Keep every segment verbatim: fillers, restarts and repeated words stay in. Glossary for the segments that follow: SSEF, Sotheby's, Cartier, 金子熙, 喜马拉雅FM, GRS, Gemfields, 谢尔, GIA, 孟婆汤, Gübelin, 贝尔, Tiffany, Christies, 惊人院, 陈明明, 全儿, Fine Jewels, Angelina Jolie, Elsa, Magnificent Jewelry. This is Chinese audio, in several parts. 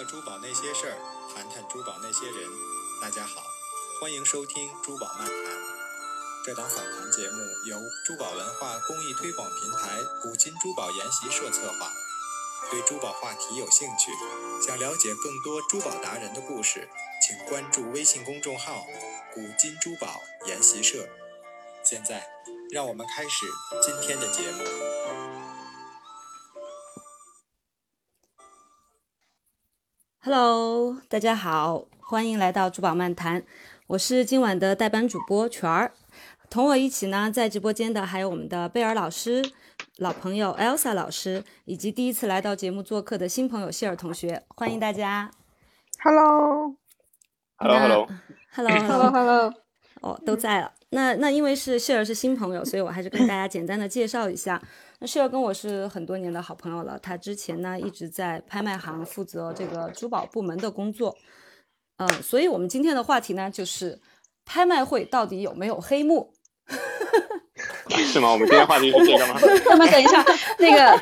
热珠宝那些事儿，谈谈珠宝那些人。大家好，欢迎收听珠宝漫谈。这档访谈节目由珠宝文化公益推广平台古今珠宝研习社策划。对珠宝话题有兴趣，想了解更多珠宝达人的故事，请关注微信公众号古今珠宝研习社。现在，让我们开始今天的节目。Hello， 大家好，欢迎来到珠宝漫谈，我是今晚的代班主播全儿。同我一起呢，在直播间的还有我们的贝尔老师、老朋友 Elsa 老师，以及第一次来到节目做客的新朋友谢尔同学，欢迎大家。Hello， Hello，Hello， Hello，Hello，Hello， 哦，都在了。那那因为是谢尔是新朋友，所以我还是跟大家简单的介绍一下。那谢尔跟我是很多年的好朋友了，他之前呢一直在拍卖行负责这个珠宝部门的工作，嗯，所以我们今天的话题呢就是拍卖会到底有没有黑幕？是吗？我们今天话题是这个吗？那么等一下，那个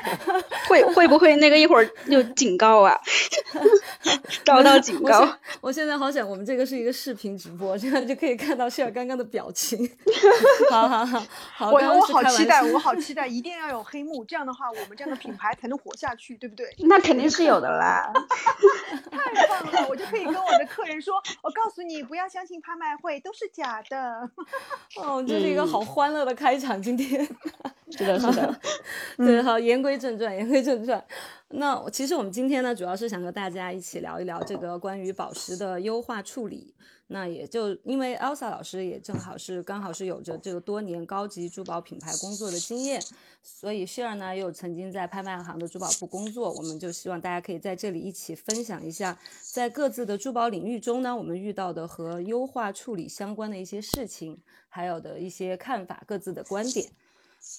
会会不会那个一会儿就警告啊？遭到警告我！我现在好想，我们这个是一个视频直播，这样就可以看到谢尔刚刚的表情。好好好，好我我好期待，我好期待，一定要有黑幕，这样的话，我们这样的品牌才能活下去，对不对？那肯定是有的啦！太棒了，我就可以跟我的客人说，我告诉你，不要相信拍卖会，都是假的。哦，这是一个好欢乐的开场，今天。是的，是的。对，好，言归正传，言归正传。那其实我们今天呢，主要是想和大家一起聊一聊这个关于宝石的优化处理。那也就因为 Elsa 老师也正好是刚好是有着这个多年高级珠宝品牌工作的经验，所以 谢尔 呢又曾经在拍卖行的珠宝部工作，我们就希望大家可以在这里一起分享一下，在各自的珠宝领域中呢，我们遇到的和优化处理相关的一些事情，还有的一些看法，各自的观点。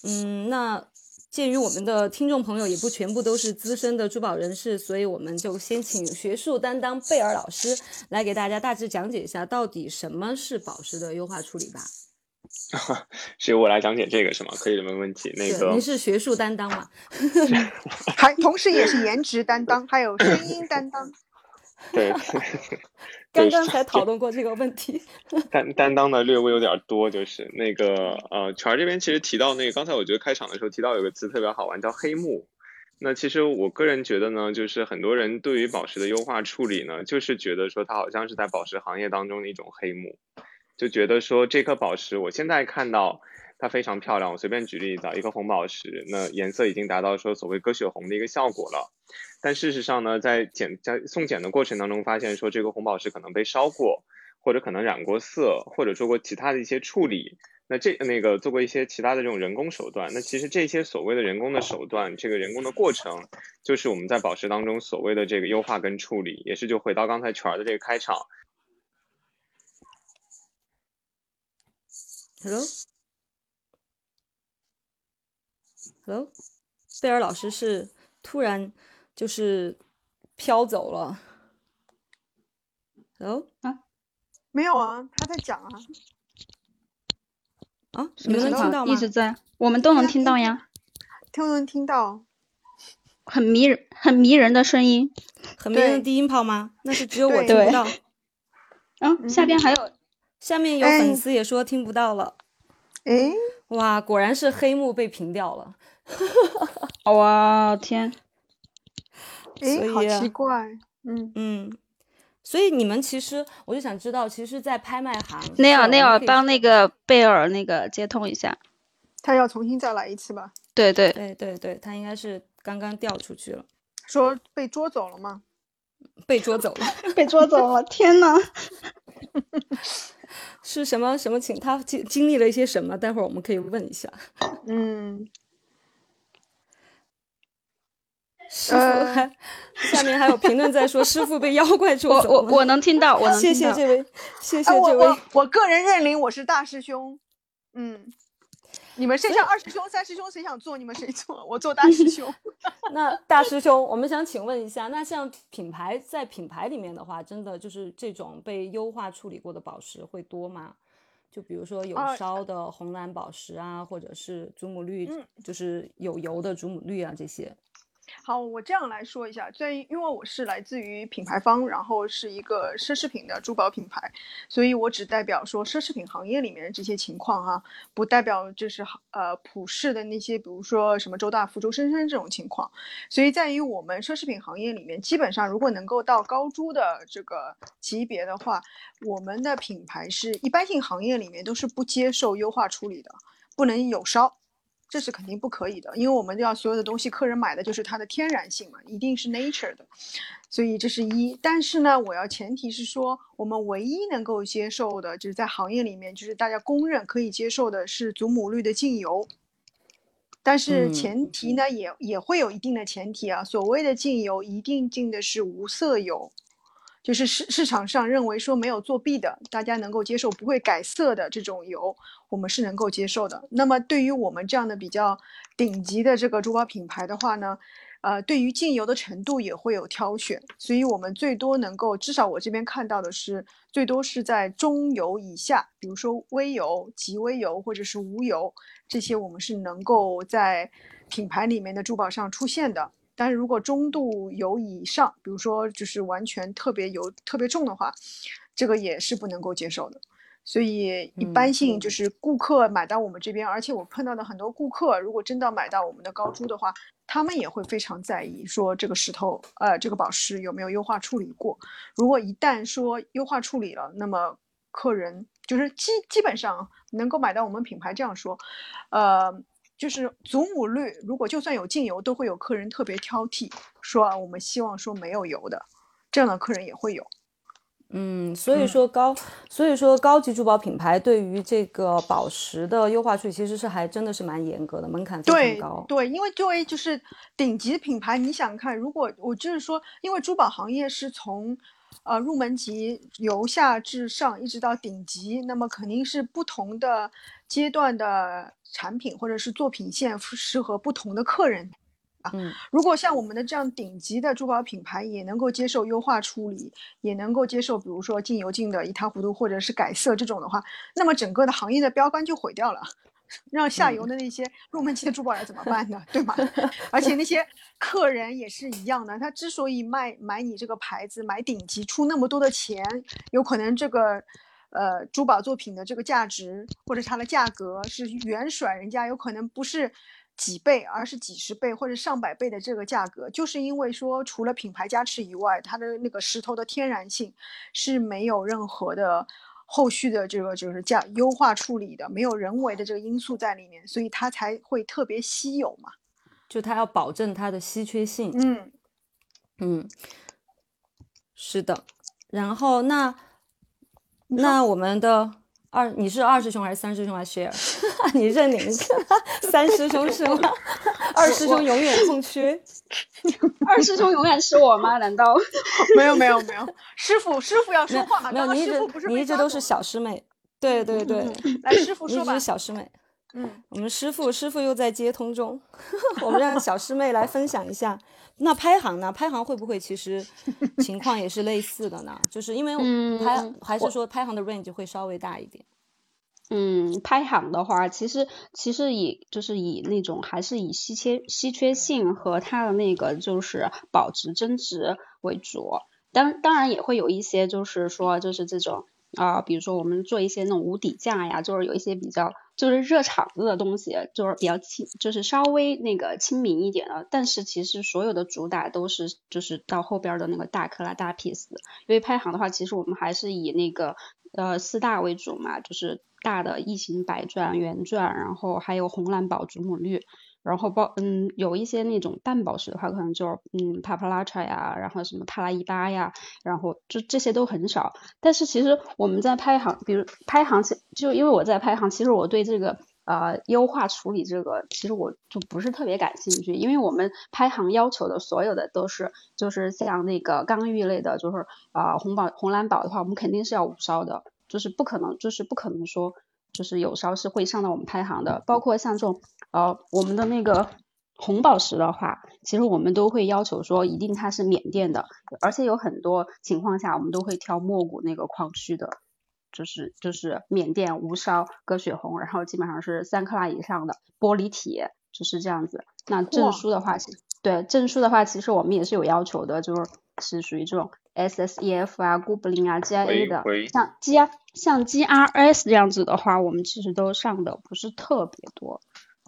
嗯，那鉴于我们的听众朋友也不全部都是资深的珠宝人士，所以我们就先请学术担当贝尔老师来给大家大致讲解一下到底什么是宝石的优化处理吧。是我来讲解这个是吗？可以的，没问题。那个您是学术担当嘛？还同时也是颜值担当，还有声音担当。对，刚刚才讨论过这个问题。担担当的略微有点多，就是那个呃，全这边其实提到那个，刚才我觉得开场的时候提到有个词特别好玩，叫黑幕。那其实我个人觉得呢，就是很多人对于宝石的优化处理呢，就是觉得说它好像是在宝石行业当中的一种黑幕，就觉得说这颗宝石我现在看到它非常漂亮，我随便举例子，一颗红宝石，那颜色已经达到说所谓鸽血红的一个效果了。但事实上呢，在检在送检的过程当中，发现说这个红宝石可能被烧过，或者可能染过色，或者做过其他的一些处理。那这那个做过一些其他的这种人工手段。那其实这些所谓的人工的手段，这个人工的过程，就是我们在宝石当中所谓的这个优化跟处理，也是就回到刚才全儿的这个开场。Hello。Hello， 贝尔老师是突然就是飘走了。Hello， 啊，没有啊，他在讲啊。啊，你们能听到吗？一直在，我们都能听到呀，都能听到。很迷人，很迷人的声音，很迷人的低音炮吗？那是只有我听不到。嗯，下边还有，嗯、下面有粉丝也说听不到了。哎，哇，果然是黑幕被屏掉了。哇天，哎，好奇怪。嗯嗯，所以你们其实我就想知道，其实在拍卖行，那样那样帮那个贝尔那个接通一下，他要重新再来一次吧。对对对对对，他应该是刚刚掉出去了。说被捉走了吗？被捉走了。被捉走了，天哪。是什么什么情？他经经历了一些什么？待会儿我们可以问一下。嗯，师傅还、呃、下面还有评论在说师傅被妖怪捉走。我我我能听到，我能听到。谢谢这位，谢谢这位。啊、我, 我, 我个人认领我是大师兄。嗯，你们谁想二师兄、三师兄谁想做？你们谁做？我做大师兄。那大师兄，我们想请问一下，那像品牌在品牌里面的话，真的就是这种被优化处理过的宝石会多吗？就比如说有烧的红蓝宝石啊，或者是祖母绿，就是有油的祖母绿啊这些。好，我这样来说一下，在因为我是来自于品牌方，然后是一个奢侈品的珠宝品牌，所以我只代表说奢侈品行业里面的这些情况哈、啊，不代表就是呃普世的那些，比如说什么周大福、周生生这种情况。所以在于我们奢侈品行业里面，基本上如果能够到高珠的这个级别的话，我们的品牌是一般性行业里面都是不接受优化处理的，不能有烧。这是肯定不可以的，因为我们要所有的东西，客人买的就是它的天然性嘛，一定是 nature 的，所以这是一。但是呢，我要前提是说，我们唯一能够接受的，就是在行业里面，就是大家公认可以接受的是祖母绿的净油。但是前提呢，嗯、也也会有一定的前提啊。所谓的净油，一定进的是无色油，就是市市场上认为说没有作弊的，大家能够接受不会改色的这种油，我们是能够接受的。那么对于我们这样的比较顶级的这个珠宝品牌的话呢，呃，对于净油的程度也会有挑选，所以我们最多能够，至少我这边看到的是，最多是在中油以下，比如说微油、极微油或者是无油，这些我们是能够在品牌里面的珠宝上出现的。但是如果中度油以上，比如说就是完全特别油特别重的话，这个也是不能够接受的。所以一般性就是顾客买到我们这边、嗯、而且我碰到的很多顾客，如果真的买到我们的高珠的话，他们也会非常在意说这个石头呃这个宝石有没有优化处理过。如果一旦说优化处理了，那么客人就是基基本上能够买到我们品牌，这样说呃。就是祖母绿，如果就算有净油，都会有客人特别挑剔，说啊，我们希望说没有油的，这样的客人也会有。嗯，所以说高，嗯、所以说高级珠宝品牌对于这个宝石的优化处理，其实是还真的是蛮严格的，门槛非常高。对，对，因为作为就是顶级品牌，你想看，如果我就是说，因为珠宝行业是从。呃，入门级由下至上一直到顶级，那么肯定是不同的阶段的产品或者是作品线适合不同的客人啊。嗯，如果像我们的这样顶级的珠宝品牌，也能够接受优化处理，也能够接受比如说净油净的一塌糊涂或者是改色这种的话，那么整个的行业的标杆就毁掉了。让下游的那些入门级的珠宝人怎么办呢？对吗？而且那些客人也是一样的，他之所以卖买你这个牌子，买顶级出那么多的钱，有可能这个呃珠宝作品的这个价值或者它的价格是远甩人家，有可能不是几倍，而是几十倍或者上百倍的这个价格，就是因为说除了品牌加持以外，它的那个石头的天然性是没有任何的。后续的这个就是价优化处理的，没有人为的这个因素在里面，所以它才会特别稀有嘛。就它要保证它的稀缺性。嗯嗯，是的。然后那那我们的二，你是二师兄还是三师兄啊？谢尔，你认领三师兄是吗？二师兄永远空缺。二师兄永远是我吗？难道没有没有没有，师傅师傅要说话嘛？没有，刚刚师傅不是你一直你一直都是小师妹，对对对，嗯、来师傅说吧，你一直是小师妹。嗯，我们师傅师傅又在接通中，我们让小师妹来分享一下。那拍行呢？拍行会不会其实情况也是类似的呢？就是因为拍、嗯、还是说拍行的 range 会稍微大一点。嗯，拍行的话，其实其实以就是以那种还是以稀缺稀缺性和它的那个就是保值增值为主，当当然也会有一些就是说就是这种啊、呃，比如说我们做一些那种无底价呀，就是有一些比较就是热场子的东西，就是比较亲，就是稍微那个亲民一点的，但是其实所有的主打都是就是到后边的那个大克拉大 piece， 因为拍行的话，其实我们还是以那个呃四大为主嘛，就是。大的异形白钻、圆钻，然后还有红蓝宝、祖母绿，然后包嗯有一些那种淡宝石的话，可能就是嗯帕帕拉查呀，然后什么帕拉伊巴呀，然后就这些都很少。但是其实我们在拍行，比如拍行，就因为我在拍行，其实我对这个呃优化处理这个，其实我就不是特别感兴趣，因为我们拍行要求的所有的都是就是像那个刚玉类的，就是啊、呃、红宝、红蓝宝的话，我们肯定是要无烧的。就是不可能，就是不可能说，就是有烧是会上到我们拍行的，包括像这种，呃，我们的那个红宝石的话，其实我们都会要求说，一定它是缅甸的，而且有很多情况下，我们都会挑莫谷那个矿区的，就是就是缅甸无烧鸽血红，然后基本上是三克拉以上的玻璃体，就是这样子。那证书的话，对证书的话其实我们也是有要求的，就是属于这种 S S E F 啊 Gübelin 啊 G I A 的，像 G R 像 G R S 这样子的话我们其实都上的不是特别多，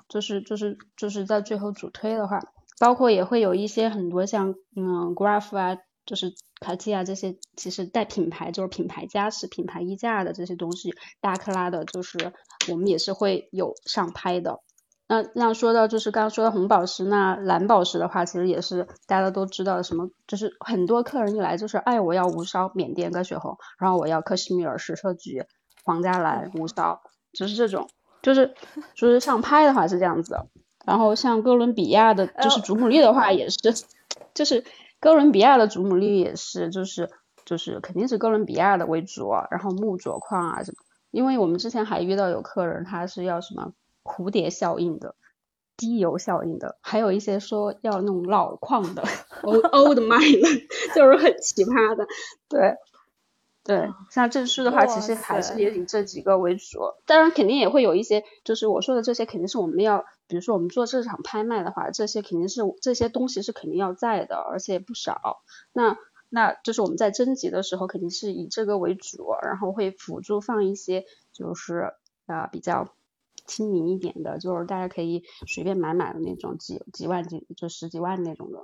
就是就是就是在最后主推的话，包括也会有一些很多像嗯 Graph 啊就是卡地亚这些其实带品牌就是品牌加持品牌溢价的这些东西，大克拉的就是我们也是会有上拍的。那那说到就是刚刚说的红宝石，那蓝宝石的话其实也是大家都知道什么，就是很多客人一来就是哎我要无烧缅甸跟雪红，然后我要克什米尔矢车菊皇家蓝无烧，就是这种就是就是上拍的话是这样子的。然后像哥伦比亚的就是祖母绿的话也是就是哥伦比亚的祖母绿也是就是就是肯定是哥伦比亚的为主、啊、然后木镯矿啊什么，因为我们之前还遇到有客人他是要什么蝴蝶效应的滴油效应的，还有一些说要那种老矿的old, old mine 就是很奇葩的。对对，像证书的话其实还是也以这几个为主，当然肯定也会有一些就是我说的这些肯定是我们要比如说我们做这场拍卖的话这些肯定是这些东西是肯定要在的，而且不少，那那就是我们在征集的时候肯定是以这个为主，然后会辅助放一些就是呃比较亲民一点的，就是大家可以随便买买的那种几几万几就十几万那种的。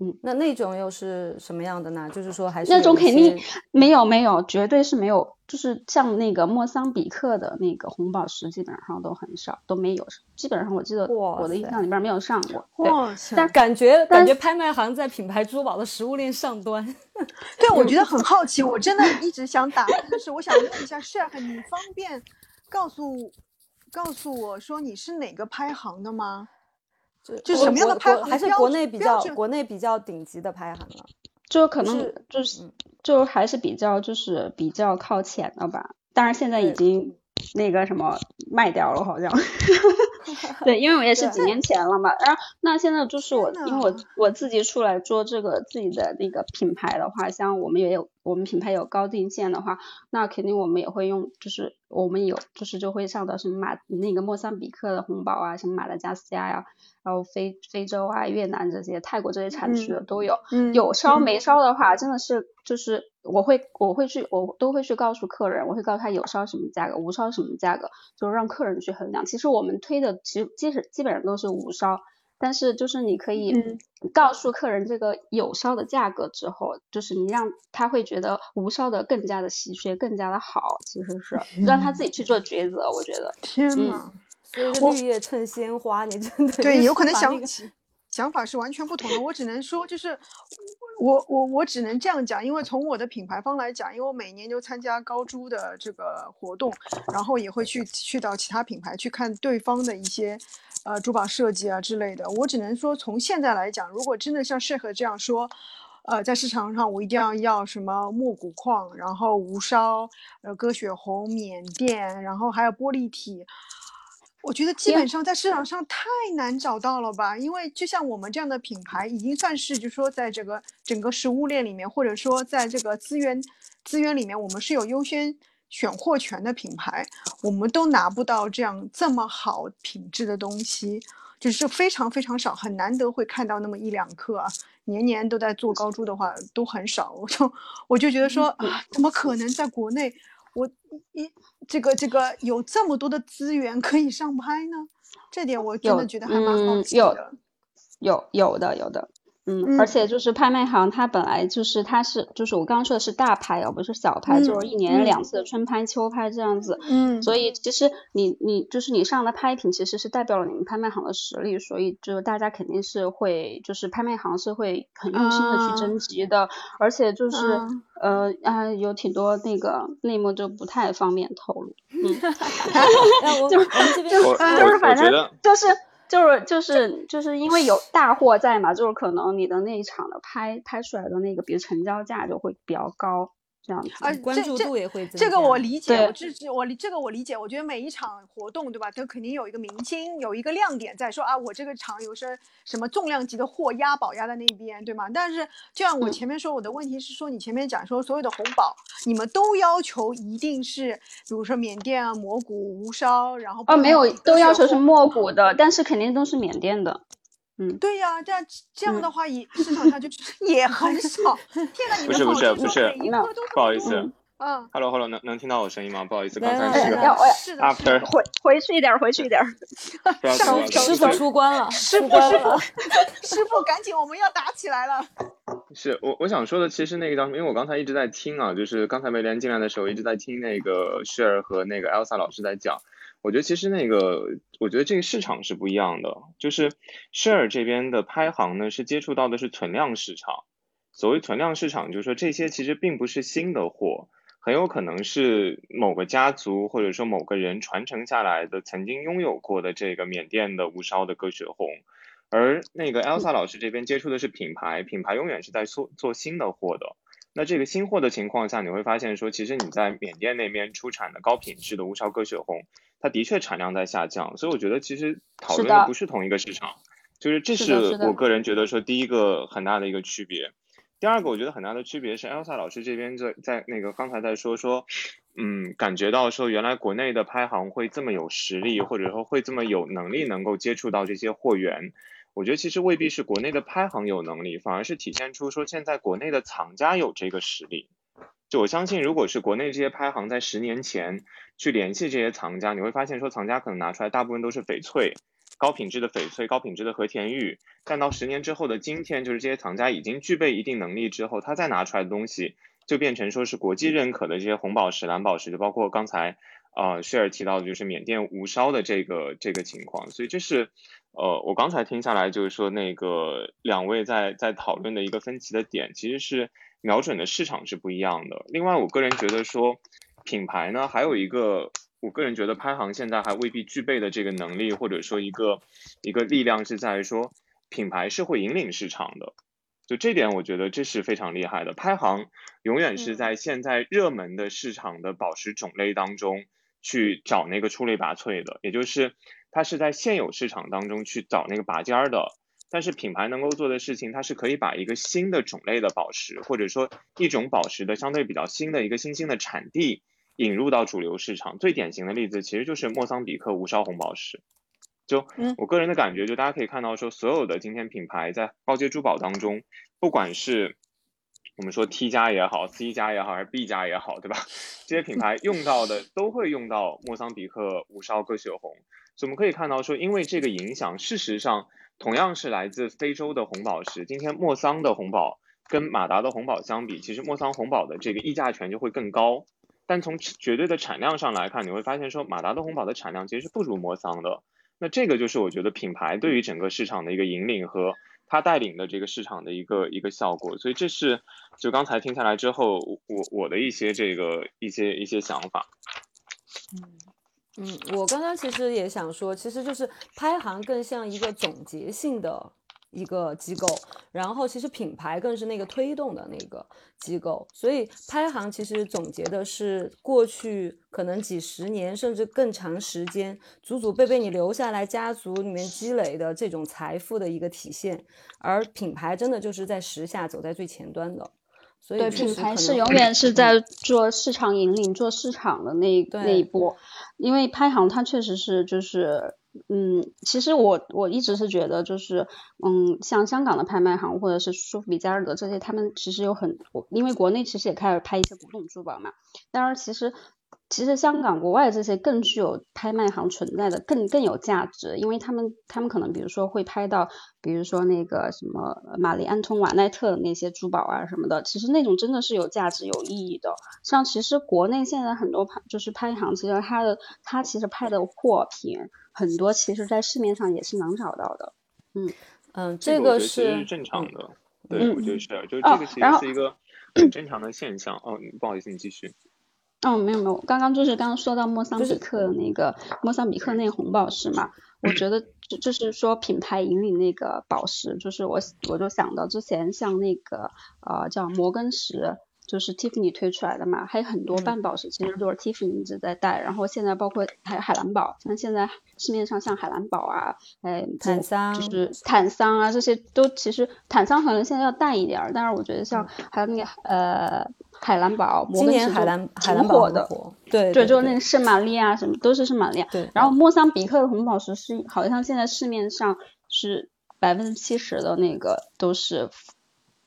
嗯，那那种又是什么样的呢？就是说还是那种肯定没有没有绝对是没有，就是像那个莫桑比克的那个红宝石基本上都很少都没有，基本上我记得我的印象里边没有上过。哇塞，但感觉感觉拍卖行在品牌珠宝的食物链上端。对，我觉得很好奇，我真的一直想打但是我想问一下Sherk，你方便告诉告诉我说你是哪个拍行的吗？就什么样的拍行还是国内比较国内比较顶级的拍行了，就可能就是、嗯、就还是比较就是比较靠前的吧，当然现在已经那个什么卖掉了好像对，因为我也是几年前了嘛然后那现在就是我因为我我自己出来做这个自己的那个品牌的话，像我们也有我们品牌有高定线的话，那肯定我们也会用就是我们有就是就会上到什么马那个莫桑比克的红宝啊什么马达加斯加呀、啊，然后非非洲啊越南这些泰国这些产区的都有、嗯、有烧没烧的话、嗯、真的是就是我会我会去我都会去告诉客人，我会告诉他有烧什么价格无烧什么价格，就让客人去衡量。其实我们推的其实基本基本上都是无烧，但是就是你可以告诉客人这个有烧的价格之后、嗯、就是你让他会觉得无烧的更加的稀缺更加的好，其实是让他自己去做抉择。我觉得天哪、嗯、这个绿叶衬鲜花你真的对有可能想起想法是完全不同的。我只能说就是我我我只能这样讲，因为从我的品牌方来讲，因为我每年就参加高珠的这个活动，然后也会去去到其他品牌去看对方的一些呃珠宝设计啊之类的。我只能说从现在来讲，如果真的像适合这样说呃在市场上我一定要要什么莫古矿，然后无烧呃鸽血红缅甸，然后还有玻璃体，我觉得基本上在市场上太难找到了吧，因为就像我们这样的品牌已经算是就是说在这个整个食物链里面，或者说在这个资源资源里面我们是有优先选货权的品牌，我们都拿不到这样这么好品质的东西，就是非常非常少，很难得会看到那么一两颗啊。年年都在做高珠的话都很少，我就我就觉得说啊，怎么可能在国内我一这个这个有这么多的资源可以上拍呢？这点我真的觉得还蛮好奇的。有、嗯、有, 有的有的嗯，嗯，而且就是拍卖行它本来就是它是就是我刚刚说的是大拍而不是小拍、嗯，就是一年两次的春拍、嗯、秋拍这样子。嗯，所以其实你你就是你上的拍品其实是代表了你们拍卖行的实力，所以就大家肯定是会就是拍卖行是会很用心的去征集的，嗯、而且就是。嗯呃啊，有挺多那个内幕就不太方便透露，嗯，就就是反正就是就是就是就是因为有大货在嘛，就是可能你的那一场的拍拍出来的那个，比如成交价就会比较高，这样子，而关注度也会增加。这个我理解，我支持我这个我理解，我觉得每一场活动对吧，都肯定有一个明星，有一个亮点在说啊，我这个场有些什么重量级的货押宝押在那边，对吗？但是就像我前面说，我的问题是说，你前面讲说所有的红宝，你们都要求一定是，比如说缅甸啊、蘑菇、无烧，然后哦没有，都要求是莫古的，但是肯定都是缅甸的。嗯，对呀、啊，这样这样的话也、嗯、市场上就也很少。天哪，你们不是不是不是，不好意思。嗯嗯 ，Hello Hello， 能能听到我声音吗？不好意思，刚才是个 after， 回回去一点，回去一点。师傅出关了，师傅师傅师傅，赶紧，我们要打起来了。是我我想说的，其实那个叫什么？因为我刚才一直在听啊，就是刚才梅莲进来的时候一直在听那个谢尔和那个 Elsa 老师在讲。我觉得其实那个，我觉得这个市场是不一样的。就是谢尔这边的拍行呢，是接触到的是存量市场。所谓存量市场，就是说这些其实并不是新的货。很有可能是某个家族或者说某个人传承下来的曾经拥有过的这个缅甸的无梢的鸽血红，而那个 Elsa 老师这边接触的是品牌，品牌永远是在做做新的货的。那这个新货的情况下，你会发现说其实你在缅甸那边出产的高品质的无梢鸽血红，它的确产量在下降，所以我觉得其实讨论的不是同一个市场，就是这是我个人觉得说第一个很大的一个区别。第二个我觉得很大的区别是 Elsa 老师这边在在那个刚才在说说嗯，感觉到说原来国内的拍行会这么有实力，或者说会这么有能力能够接触到这些货源。我觉得其实未必是国内的拍行有能力，反而是体现出说现在国内的藏家有这个实力。就我相信如果是国内这些拍行在十年前去联系这些藏家，你会发现说藏家可能拿出来大部分都是翡翠，高品质的翡翠，高品质的和田玉，但到十年之后的今天，就是这些藏家已经具备一定能力之后，他再拿出来的东西就变成说是国际认可的这些红宝石、蓝宝石，就包括刚才呃雪儿提到的就是缅甸无梢的这个这个情况。所以这是呃我刚才听下来就是说那个两位在在讨论的一个分歧的点，其实是瞄准的市场是不一样的。另外我个人觉得说品牌呢还有一个。我个人觉得拍行现在还未必具备的这个能力，或者说一个一个力量是在于说品牌是会引领市场的，就这点我觉得这是非常厉害的。拍行永远是在现在热门的市场的宝石种类当中去找那个出类拔萃的，也就是它是在现有市场当中去找那个拔尖的。但是品牌能够做的事情，它是可以把一个新的种类的宝石，或者说一种宝石的相对比较新的一个新兴的产地引入到主流市场。最典型的例子其实就是莫桑比克无梢红宝石。就我个人的感觉，就大家可以看到说所有的今天品牌在高阶珠宝当中，不管是我们说 T 加也好， C 加也好，还是 B 加也好，对吧，这些品牌用到的都会用到莫桑比克无梢鸽血红。所以我们可以看到说因为这个影响，事实上同样是来自非洲的红宝石，今天莫桑的红宝跟马达的红宝相比，其实莫桑红宝的这个议价权就会更高。但从绝对的产量上来看，你会发现说马达的红宝的产量其实是不如摩桑的。那这个就是我觉得品牌对于整个市场的一个引领和它带领的这个市场的一个一个效果。所以这是就刚才听下来之后我我的一些这个一些一些想法。嗯嗯，我刚刚其实也想说，其实就是拍行更像一个总结性的一个机构，然后其实品牌更是那个推动的那个机构。所以拍行其实总结的是过去可能几十年甚至更长时间祖祖辈辈你留下来家族里面积累的这种财富的一个体现，而品牌真的就是在时下走在最前端的。所以对，品牌是永远是在做市场引领、嗯、做市场的那那一波。因为拍行它确实是就是嗯，其实我我一直是觉得就是嗯，像香港的拍卖行或者是苏富比、佳士得这些，他们其实有很，因为国内其实也开始拍一些古董珠宝嘛，但是其实其实香港国外这些更具有拍卖行存在的更更有价值，因为他们他们可能比如说会拍到比如说那个什么玛丽安通瓦奈特的那些珠宝啊什么的，其实那种真的是有价值有意义的。像其实国内现在很多拍就是拍行，其实它的它其实拍的货品很多其实在市面上也是能找到的。嗯嗯，这个是正常的、嗯、对、嗯、我觉得是、嗯、就这个其实是一个很正常的现象。 哦, 哦不好意思你继续。哦，没有没有，刚刚就是刚刚说到莫桑比克那个、就是、莫桑比克那个红宝石嘛，我觉得就就是说品牌引领那个宝石，就是我我就想到之前像那个呃叫摩根石，就是 Tiffany 推出来的嘛，还有很多半宝石其实都是 Tiffany 一直在带、嗯、然后现在包括还有海蓝宝，像现在市面上像海蓝宝啊、哎、坦桑就是坦桑啊，这些都其实坦桑可能现在要带一点，但是我觉得像还有那个、嗯、呃海蓝宝，今年海蓝海蓝宝的，对 对, 对, 对，就是那个圣玛利亚什么都是圣玛利亚。对，然后莫桑比克的红宝石是好像现在市面上是百分之七十的那个都是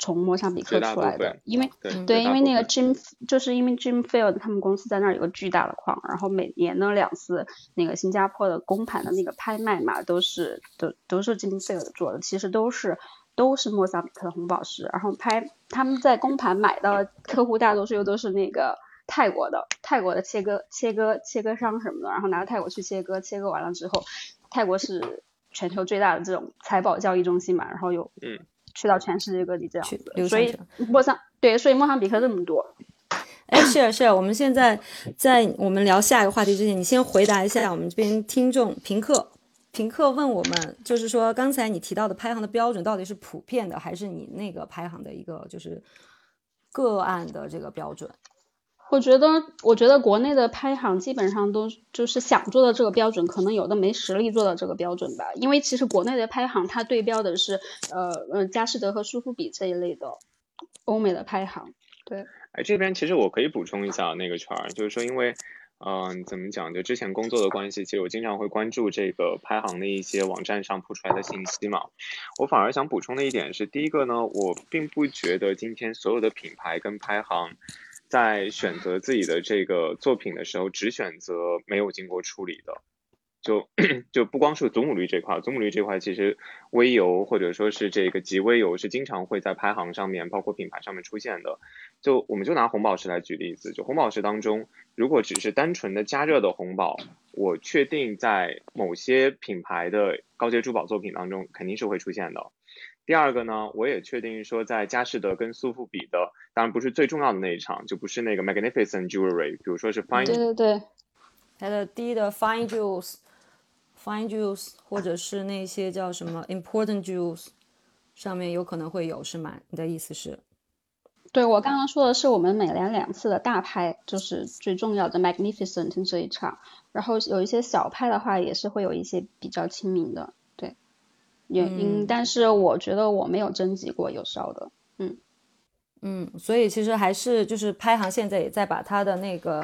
从莫桑比克出来的，因为 对, 对因为那个 Jim 就是因为 Gemfields 他们公司在那儿有个巨大的矿，然后每年呢两次那个新加坡的公盘的那个拍卖嘛，都是都都是 Gemfields 做的，其实都是都是莫桑比克的红宝石，然后拍他们在公盘买到的客户大多数又都是那个泰国的泰国的切割切割切割商什么的，然后拿到泰国去切割，切割完了之后，泰国是全球最大的这种财宝交易中心嘛，然后有嗯。去到全世界各地这样子，所以莫桑对，所以莫桑比克这么多。哎，是啊是啊，我们现在在我们聊下一个话题之前，你先回答一下我们这边听众平克，平克问我们，就是说刚才你提到的排行的标准到底是普遍的，还是你那个排行的一个就是个案的这个标准？我觉得，我觉得国内的拍行基本上都就是想做到这个标准，可能有的没实力做到这个标准吧。因为其实国内的拍行它对标的是呃呃佳士得和苏富比这一类的欧美的拍行。对，哎，这边其实我可以补充一下那个圈儿，就是说因为嗯、呃、怎么讲，就之前工作的关系，其实我经常会关注这个拍行的一些网站上铺出来的信息嘛。我反而想补充的一点是，第一个呢，我并不觉得今天所有的品牌跟拍行。在选择自己的这个作品的时候，只选择没有经过处理的，就就不光是祖母绿这块，祖母绿这块其实微油或者说是这个极微油是经常会在拍行上面，包括品牌上面出现的。就我们就拿红宝石来举例子，就红宝石当中，如果只是单纯的加热的红宝，我确定在某些品牌的高阶珠宝作品当中肯定是会出现的。第二个呢，我也确定说，在佳士得跟苏富比的，当然不是最重要的那一场，就不是那个 Magnificent Jewelry， 比如说是 Fine， 对对对，它的低的 Fine Jewels、Fine Jewels， 或者是那些叫什么 Important Jewels， 上面有可能会有，是吗？你的意思是？对，我刚刚说的是我们每年两次的大拍，就是最重要的 Magnificent 这一场，然后有一些小拍的话，也是会有一些比较亲民的。原因，但是我觉得我没有征集过有烧的，嗯嗯，所以其实还是就是拍行现在也在把它的那个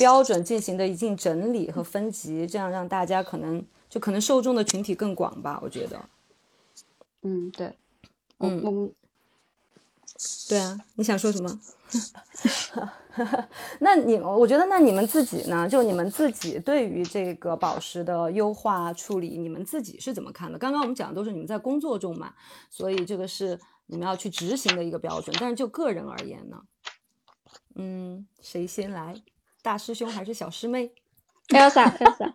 标准进行的一定整理和分级，这样让大家可能就可能受众的群体更广吧，我觉得。嗯，对，嗯，嗯对啊，你想说什么？那你我觉得那你们自己呢，就你们自己对于这个宝石的优化处理，你们自己是怎么看的？刚刚我们讲的都是你们在工作中嘛，所以这个是你们要去执行的一个标准，但是就个人而言呢，嗯，谁先来？大师兄还是小师妹？ Elsa Elsa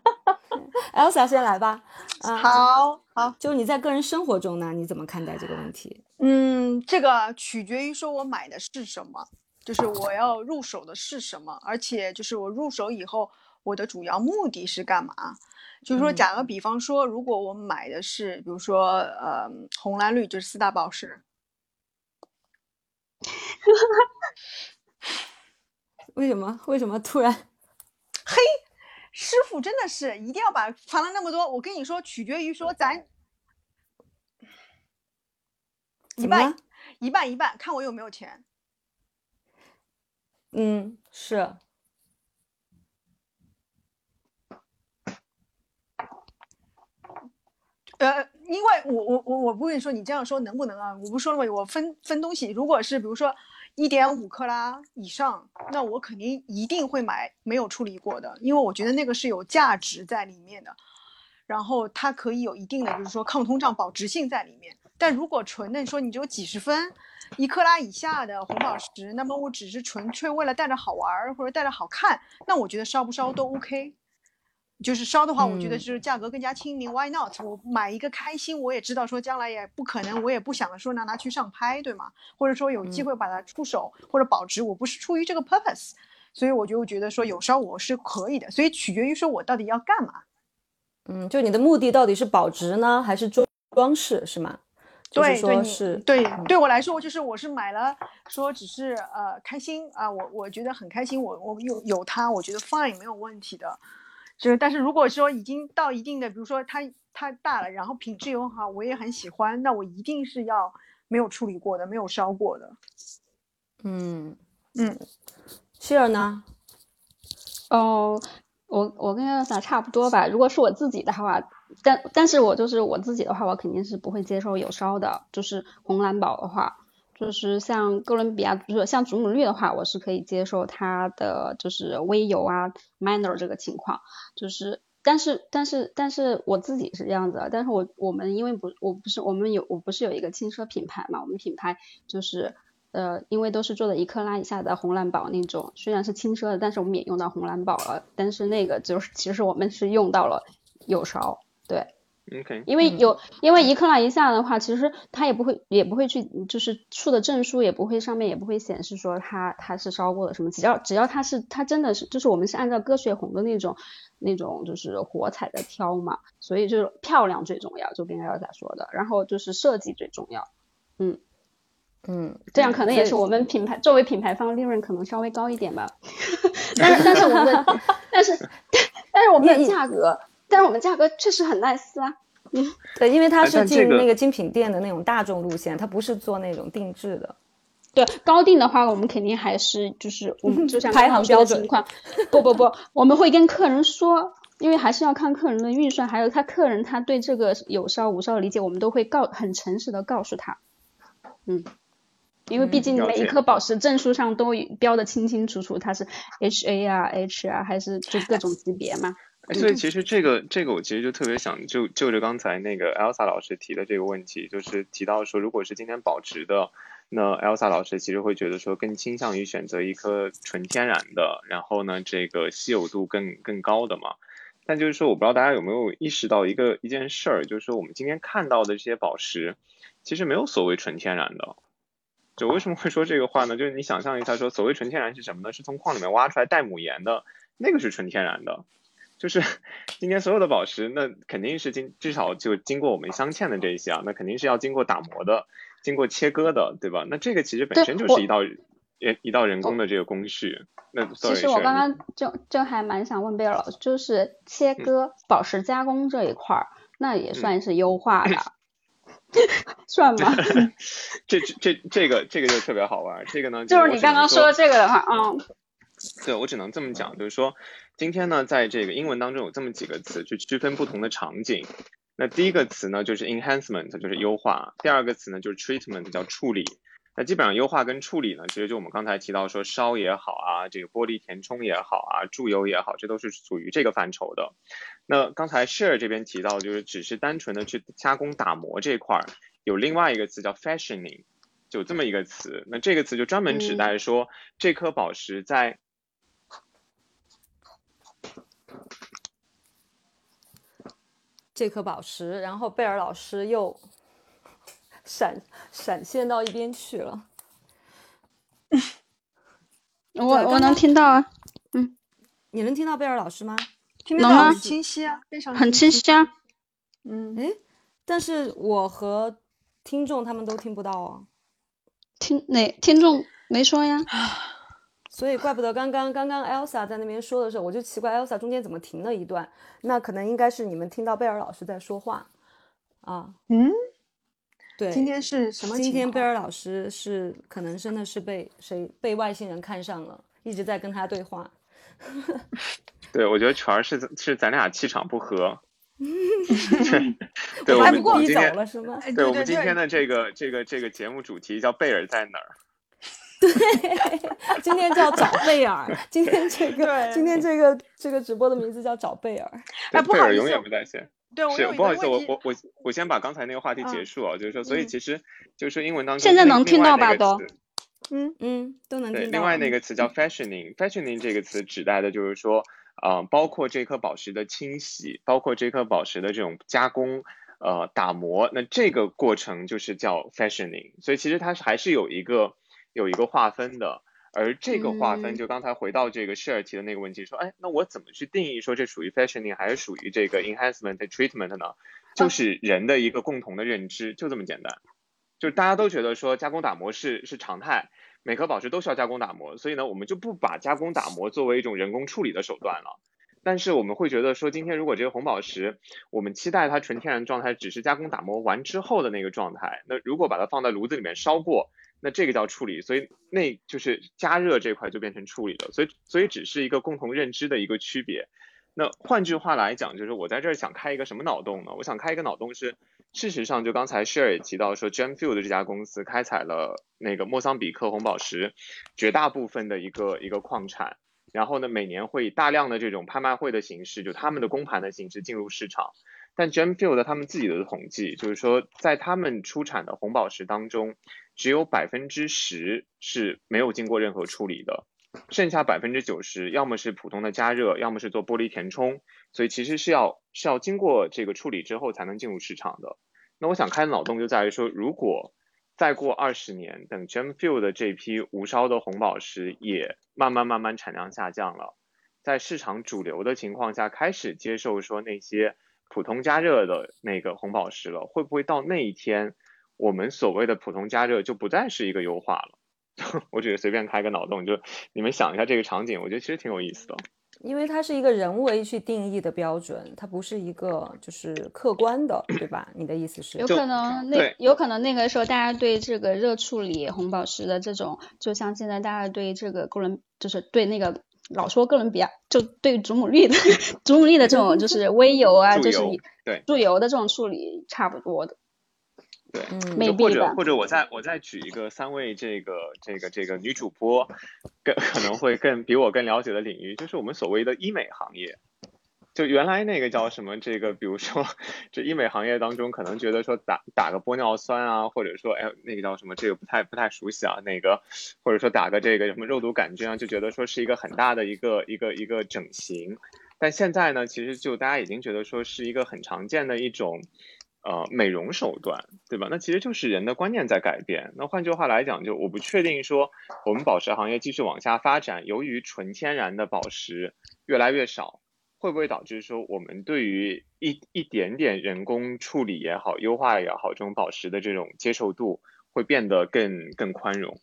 Elsa 先来吧。uh, 好好，就你在个人生活中呢，你怎么看待这个问题？嗯，这个取决于说我买的是什么，就是我要入手的是什么，而且就是我入手以后我的主要目的是干嘛。就是说假个比方说，如果我买的是比如说呃红蓝绿，就是四大宝石。为什么为什么突然嘿，师傅真的是一定要把传了那么多，我跟你说取决于说咱一半一半一半，看我有没有钱。嗯，是。呃，因为我我我我不跟你说，你这样说能不能啊？我不说了嘛，我分分东西，如果是比如说。一点五克拉以上，那我肯定一定会买没有处理过的，因为我觉得那个是有价值在里面的，然后它可以有一定的，就是说抗通胀保值性在里面。但如果纯的说你只有几十分，一克拉以下的红宝石，那么我只是纯粹为了带着好玩或者带着好看，那我觉得烧不烧都 OK。就是烧的话，我觉得就是价格更加亲民、嗯、why not， 我买一个开心，我也知道说将来也不可能，我也不想说拿它去上拍，对吗？或者说有机会把它出手、嗯、或者保值，我不是出于这个 purpose， 所以我就觉得说有烧我是可以的，所以取决于说我到底要干嘛。嗯，就你的目的到底是保值呢还是装饰，是吗？对对是对，对我来说就是我是买了，说只是呃开心啊、呃，我我觉得很开心，我我有有它，我觉得 fine 没有问题的。就但是如果说已经到一定的，比如说它它大了，然后品质又好，我也很喜欢，那我一定是要没有处理过的，没有烧过的。嗯嗯，谢尔呢？哦，我我跟 Elsa 差不多吧，如果是我自己的话，但但是我就是我自己的话，我肯定是不会接受有烧的，就是红蓝宝的话，就是像哥伦比亚，就是像祖母绿的话，我是可以接受它的就是微油啊 minor 这个情况，就是但是但是但是我自己是这样子的，但是我我们因为不我不是我们有我不是有一个轻奢品牌嘛，我们品牌就是。呃，因为都是做的一克拉以下的红蓝宝那种，虽然是轻奢的，但是我们也用到红蓝宝了。但是那个就是，其实我们是用到了有勺，对 ，OK， 因为有，因为一克拉以下的话，其实它也不会，也不会去，就是出的证书也不会，上面也不会显示说它它是烧过了什么。只要只要它是，它真的是，就是我们是按照鸽血红的那种那种就是火彩的挑嘛，所以就是漂亮最重要，就跟Elsa说的，然后就是设计最重要，嗯。嗯，这样可能也是我们品牌作为品牌方利润可能稍微高一点吧，但是但是我们的但是但是我们的价格，但是我们价格确实很 nice 啊，嗯，对，因为它是进那个精品店的那种大众路线，它不是做那种定制的。对，高定的话，我们肯定还是就是我们就像排行标准情况，不不不，我们会跟客人说。因为还是要看客人的预算，还有他客人他对这个有烧无烧的理解，我们都会告很诚实的告诉他，嗯。因为毕竟每一颗宝石证书上都标的清清楚楚，它是 H A 啊 H 啊还是就各种级别嘛。所以其实这个这个我其实就特别想就就着刚才那个 Elsa 老师提的这个问题，就是提到说如果是今天保值的，那 Elsa 老师其实会觉得说更倾向于选择一颗纯天然的，然后呢这个稀有度更更高的嘛。但就是说我不知道大家有没有意识到一个一件事儿，就是说我们今天看到的这些宝石其实没有所谓纯天然的。就为什么会说这个话呢？就是你想象一下，说所谓纯天然是什么呢？是从矿里面挖出来带母岩的，那个是纯天然的。就是今天所有的宝石，那肯定是经至少就经过我们镶嵌的这一些啊，那肯定是要经过打磨的，经过切割的，对吧？那这个其实本身就是一道一道人工的这个工序。那 sorry, 其实我刚刚就就还蛮想问贝尔老师，就是切割、嗯、宝石加工这一块，那也算是优化的。嗯算吗？这这这个这个就特别好玩，这个呢就是你刚刚说的这个的话，嗯，对，我只能这么讲，就是说今天呢，在这个英文当中有这么几个词去区分不同的场景。那第一个词呢就是 enhancement， 就是优化；第二个词呢就是 treatment， 叫处理。那基本上优化跟处理呢，其实就我们刚才提到说烧也好啊，这个玻璃填充也好啊，注油也好，这都是属于这个范畴的。那刚才 Share 这边提到，就是只是单纯的去加工打磨这块，有另外一个词叫 fashioning， 就这么一个词。那这个词就专门指代说、嗯、这颗宝石在这颗宝石，然后贝尔老师又。闪闪现到一边去了，我我能听到啊，嗯，你能听到贝尔老师吗？听得到，很清晰啊，非常很清晰啊，嗯，哎，但是我和听众他们都听不到啊，听哪听众没说呀，所以怪不得刚刚刚刚 Elsa 在那边说的时候，我就奇怪 Elsa 中间怎么停了一段，那可能应该是你们听到贝尔老师在说话啊，嗯。对，今天是什么情况？今天贝尔老师是可能真的是被谁被外星人看上了，一直在跟他对话。对，我觉得全是是咱俩气场不合。对，我们我们今天了是吗？对，我们今天的这个这个这个节目主题叫贝尔在哪儿？对，今天叫找贝尔，今天这个今天这个这个直播的名字叫找贝尔。哎，贝尔永远不在线。对，我是不好意思，我我我我先把刚才那个话题结束啊，啊就是说，所以其实就是英文当中现在能听到吧都，嗯嗯都能听到。另外那个词叫 fashioning，fashioning、嗯、fashioning 这个词指代的就是说，啊、呃，包括这颗宝石的清洗，包括这颗宝石的这种加工，呃，打磨，那这个过程就是叫 fashioning， 所以其实它还是有一个有一个划分的。而这个划分就刚才回到这个Share题的那个问题说、嗯、哎，那我怎么去定义说这属于 fashioning 还是属于这个 enhancement treatment 呢？就是人的一个共同的认知，就这么简单，就是大家都觉得说加工打磨是是常态，每颗宝石都需要加工打磨，所以呢我们就不把加工打磨作为一种人工处理的手段了。但是我们会觉得说，今天如果这个红宝石我们期待它纯天然状态只是加工打磨完之后的那个状态，那如果把它放在炉子里面烧过，那这个叫处理，所以那就是加热这块就变成处理了，所以所以只是一个共同认知的一个区别。那换句话来讲，就是我在这儿想开一个什么脑洞呢？我想开一个脑洞是，事实上就刚才 谢尔 也提到说 Gemfields 这家公司开采了那个莫桑比克红宝石绝大部分的一个一个矿产，然后呢每年会以大量的这种拍卖会的形式，就他们的公盘的形式进入市场。但 Gemfields 他们自己的统计就是说，在他们出产的红宝石当中，只有 百分之十 是没有经过任何处理的，剩下 百分之九十 要么是普通的加热，要么是做玻璃填充，所以其实是要是要经过这个处理之后才能进入市场的。那我想开的脑洞就在于说，如果再过二十年，等 Gemfields 的这批无烧的红宝石也慢慢慢慢产量下降了，在市场主流的情况下开始接受说那些普通加热的那个红宝石了，会不会到那一天我们所谓的普通加热就不再是一个优化了？我只是随便开个脑洞，就你们想一下这个场景，我觉得其实挺有意思的。因为它是一个人为去定义的标准，它不是一个就是客观的，对吧？你的意思是有可能那有可能那个时候大家对这个热处理红宝石的这种，就像现在大家对这个哥伦就是对那个老说哥伦比亚，就对祖母绿的祖母绿的这种就是微油啊，就是对注油的这种处理差不多的。对，嗯，或者或者我再我再举一个三位这个这个这个女主播更可能会更比我更了解的领域，就是我们所谓的医美行业。就原来那个叫什么这个，比如说这医美行业当中可能觉得说打打个玻尿酸啊，或者说哎那个叫什么这个不太不太熟悉啊，那个或者说打个这个什么肉毒杆菌啊，就觉得说是一个很大的一个一个一个整形。但现在呢，其实就大家已经觉得说是一个很常见的一种呃，美容手段，对吧？那其实就是人的观念在改变。那换句话来讲，就我不确定说我们宝石行业继续往下发展，由于纯天然的宝石越来越少，会不会导致说我们对于一一点点人工处理也好、优化也好，这种宝石的这种接受度会变得更更宽容？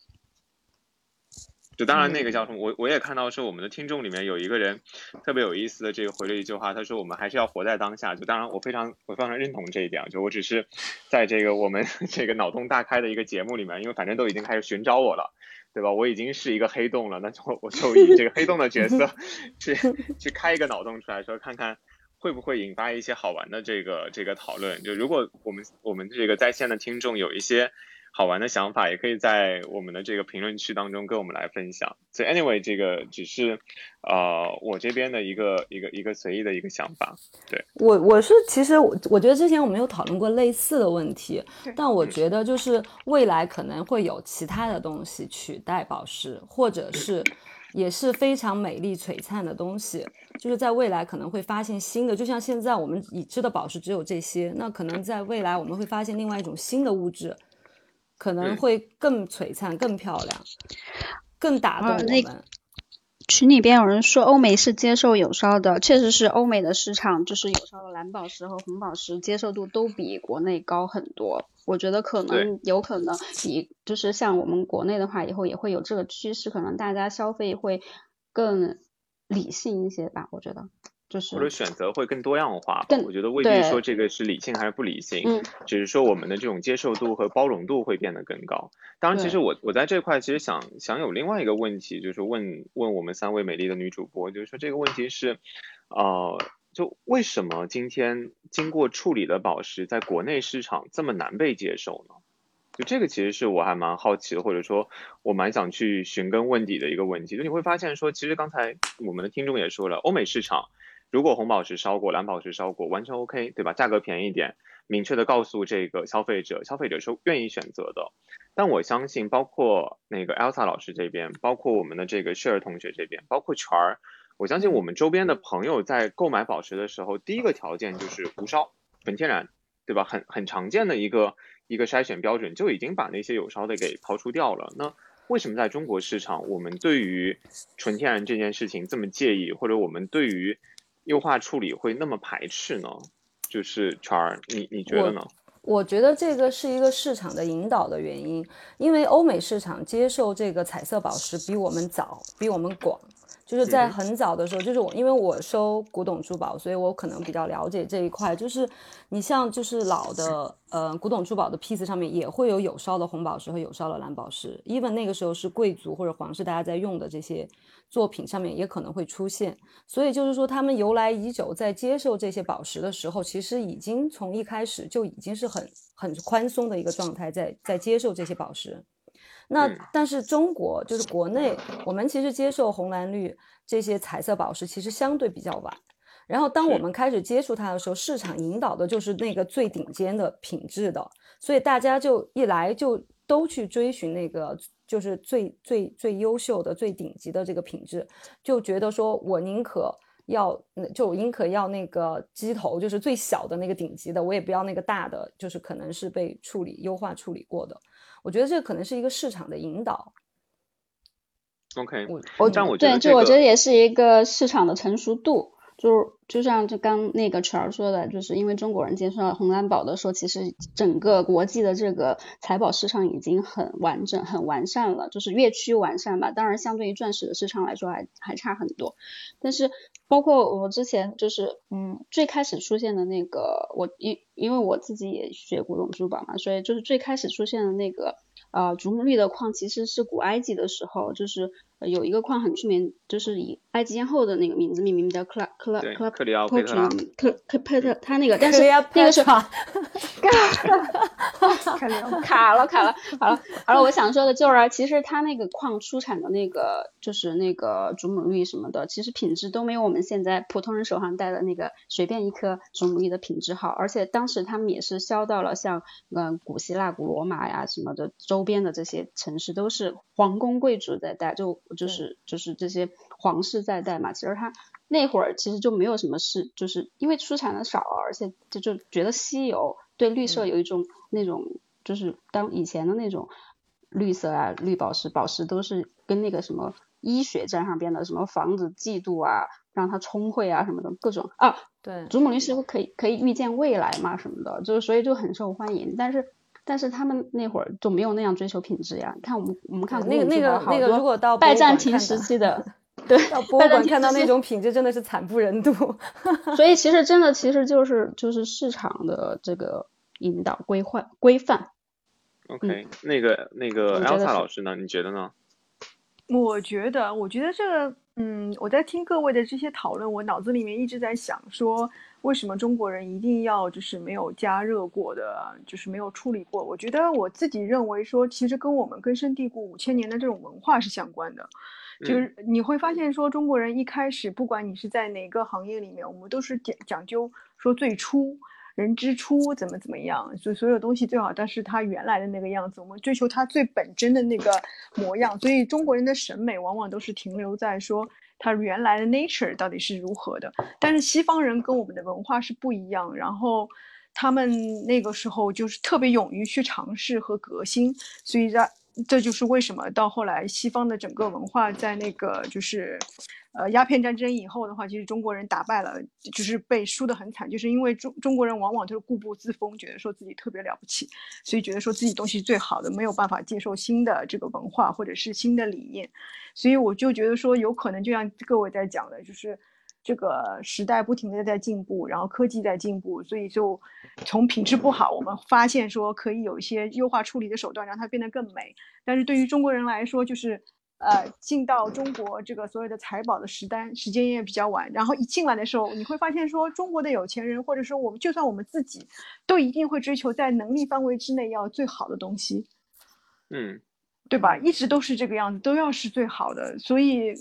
就当然那个叫什么，我我也看到说我们的听众里面有一个人特别有意思的这个回了一句话，他说我们还是要活在当下。就当然我非常我非常认同这一点，就我只是在这个我们这个脑洞大开的一个节目里面，因为反正都已经开始寻找我了，对吧？我已经是一个黑洞了，那就我就以这个黑洞的角色去去开一个脑洞出来，说看看会不会引发一些好玩的这个这个讨论。就如果我们我们这个在线的听众有一些好玩的想法，也可以在我们的这个评论区当中跟我们来分享。所以 anyway 这个只是呃我这边的一个一个一个随意的一个想法。对，我我是其实我觉得之前我们有讨论过类似的问题，但我觉得就是未来可能会有其他的东西取代宝石，或者是也是非常美丽璀璨的东西，就是在未来可能会发现新的，就像现在我们已知的宝石只有这些，那可能在未来我们会发现另外一种新的物质，可能会更璀璨、更漂亮、更打动我们。嗯，群里边有人说欧美是接受有烧的，确实是欧美的市场就是有烧的蓝宝石和红宝石接受度都比国内高很多。我觉得可能有可能以就是像我们国内的话，以后也会有这个趋势，可能大家消费会更理性一些吧。我觉得就是或者选择会更多样化，我觉得未必说这个是理性还是不理性，嗯，只是说我们的这种接受度和包容度会变得更高。当然其实我我在这块其实想想有另外一个问题，就是问问我们三位美丽的女主播，就是说这个问题是呃就为什么今天经过处理的宝石在国内市场这么难被接受呢？就这个其实是我还蛮好奇的，或者说我蛮想去寻根问底的一个问题。就你会发现说其实刚才我们的听众也说了，欧美市场如果红宝石烧过、蓝宝石烧过，完全 OK， 对吧？价格便宜一点，明确的告诉这个消费者，消费者是愿意选择的。但我相信，包括那个 Elsa 老师这边，包括我们的这个 谢尔 同学这边，包括全儿，我相信我们周边的朋友在购买宝石的时候，第一个条件就是无烧、纯天然，对吧？很很常见的一个一个筛选标准，就已经把那些有烧的给刨除掉了。那为什么在中国市场，我们对于纯天然这件事情这么介意，或者我们对于优化处理会那么排斥呢？就是全儿，你你觉得呢？我觉得这个是一个市场的引导的原因，因为欧美市场接受这个彩色宝石比我们早，比我们广，就是在很早的时候，就是我因为我收古董珠宝，所以我可能比较了解这一块。就是你像就是老的呃古董珠宝的批次上面也会有有烧的红宝石和有烧的蓝宝石 ，even 那个时候是贵族或者皇室大家在用的这些作品上面也可能会出现。所以就是说他们由来已久，在接受这些宝石的时候，其实已经从一开始就已经是很很宽松的一个状态在在接受这些宝石。那但是中国就是国内，我们其实接受红蓝绿这些彩色宝石其实相对比较晚，然后当我们开始接触它的时候，市场引导的就是那个最顶尖的品质的，所以大家就一来就都去追寻那个就是最最最优秀的最顶级的这个品质，就觉得说我宁可要就宁可要那个机头就是最小的那个顶级的，我也不要那个大的就是可能是被处理优化处理过的。我觉得这可能是一个市场的引导。OK， 我但我觉得、这个、对，就我觉得也是一个市场的成熟度，就就像就刚那个陈儿说的，就是因为中国人接触红蓝宝的时候，其实整个国际的这个财宝市场已经很完整、很完善了，就是越趋完善吧。当然，相对于钻石的市场来说还，还还差很多。但是，包括我之前就是，嗯，最开始出现的那个，我因因为我自己也学古董珠宝嘛，所以就是最开始出现的那个。呃，竹木绿的矿其实是古埃及的时候，就是、呃、有一个矿很出名，就是以埃及艳后的那个名字命名，叫克拉克拉克拉克里奥佩特拉克克佩特，他那个，但是那个是卡了卡了，好了好了，我想说的就是、啊，其实他那个矿出产的那个就是那个竹母绿什么的，其实品质都没有我们现在普通人手上戴的那个随便一颗竹母绿的品质好，而且当时他们也是销到了像嗯、呃、古希腊、古罗马呀什么的周边的这些城市，都是皇宫贵族在戴，就就是就是这些皇室在戴嘛。其实他那会儿其实就没有什么事，就是因为出产的少，而且就就觉得稀有，对绿色有一种、嗯、那种就是当以前的那种绿色啊绿宝石宝石都是跟那个什么医学沾上边的，什么防止嫉妒啊，让它聪慧啊什么的各种啊。对，祖母绿是可以可以预见未来嘛什么的，就是所以就很受欢迎，但是。但是他们那会儿就没有那样追求品质呀。看我们，我们看那个那个那个，如果到拜占庭时期的，对，到博物馆看到那种品质真的是惨不忍睹。所以其实真的其实就是就是市场的这个引导规范规范。OK，、嗯、那个那个 Elsa 老师呢？你觉得呢？我觉得，我觉得这个，嗯，我在听各位的这些讨论，我脑子里面一直在想说。为什么中国人一定要就是没有加热过的，就是没有处理过？我觉得我自己认为说，其实跟我们根深蒂固五千年的这种文化是相关的。就是你会发现说，中国人一开始不管你是在哪个行业里面，我们都是讲讲究说最初人之初怎么怎么样，所以所有东西最好但是它原来的那个样子，我们追求它最本真的那个模样。所以中国人的审美往往都是停留在说它原来的 nature 到底是如何的，但是西方人跟我们的文化是不一样，然后他们那个时候就是特别勇于去尝试和革新，所以这就是为什么到后来西方的整个文化在那个就是呃鸦片战争以后的话，其实中国人打败了，就是被输得很惨，就是因为中中国人往往就是固步自封，觉得说自己特别了不起，所以觉得说自己东西最好的，没有办法接受新的这个文化或者是新的理念。所以我就觉得说有可能就像各位在讲的，就是这个时代不停的在进步，然后科技在进步，所以就从品质不好我们发现说可以有一些优化处理的手段让它变得更美。但是对于中国人来说，就是呃进到中国这个所谓的财宝的时单时间也比较晚，然后一进来的时候你会发现说，中国的有钱人或者说我们就算我们自己都一定会追求在能力范围之内要最好的东西，嗯，对吧？一直都是这个样子，都要是最好的，所以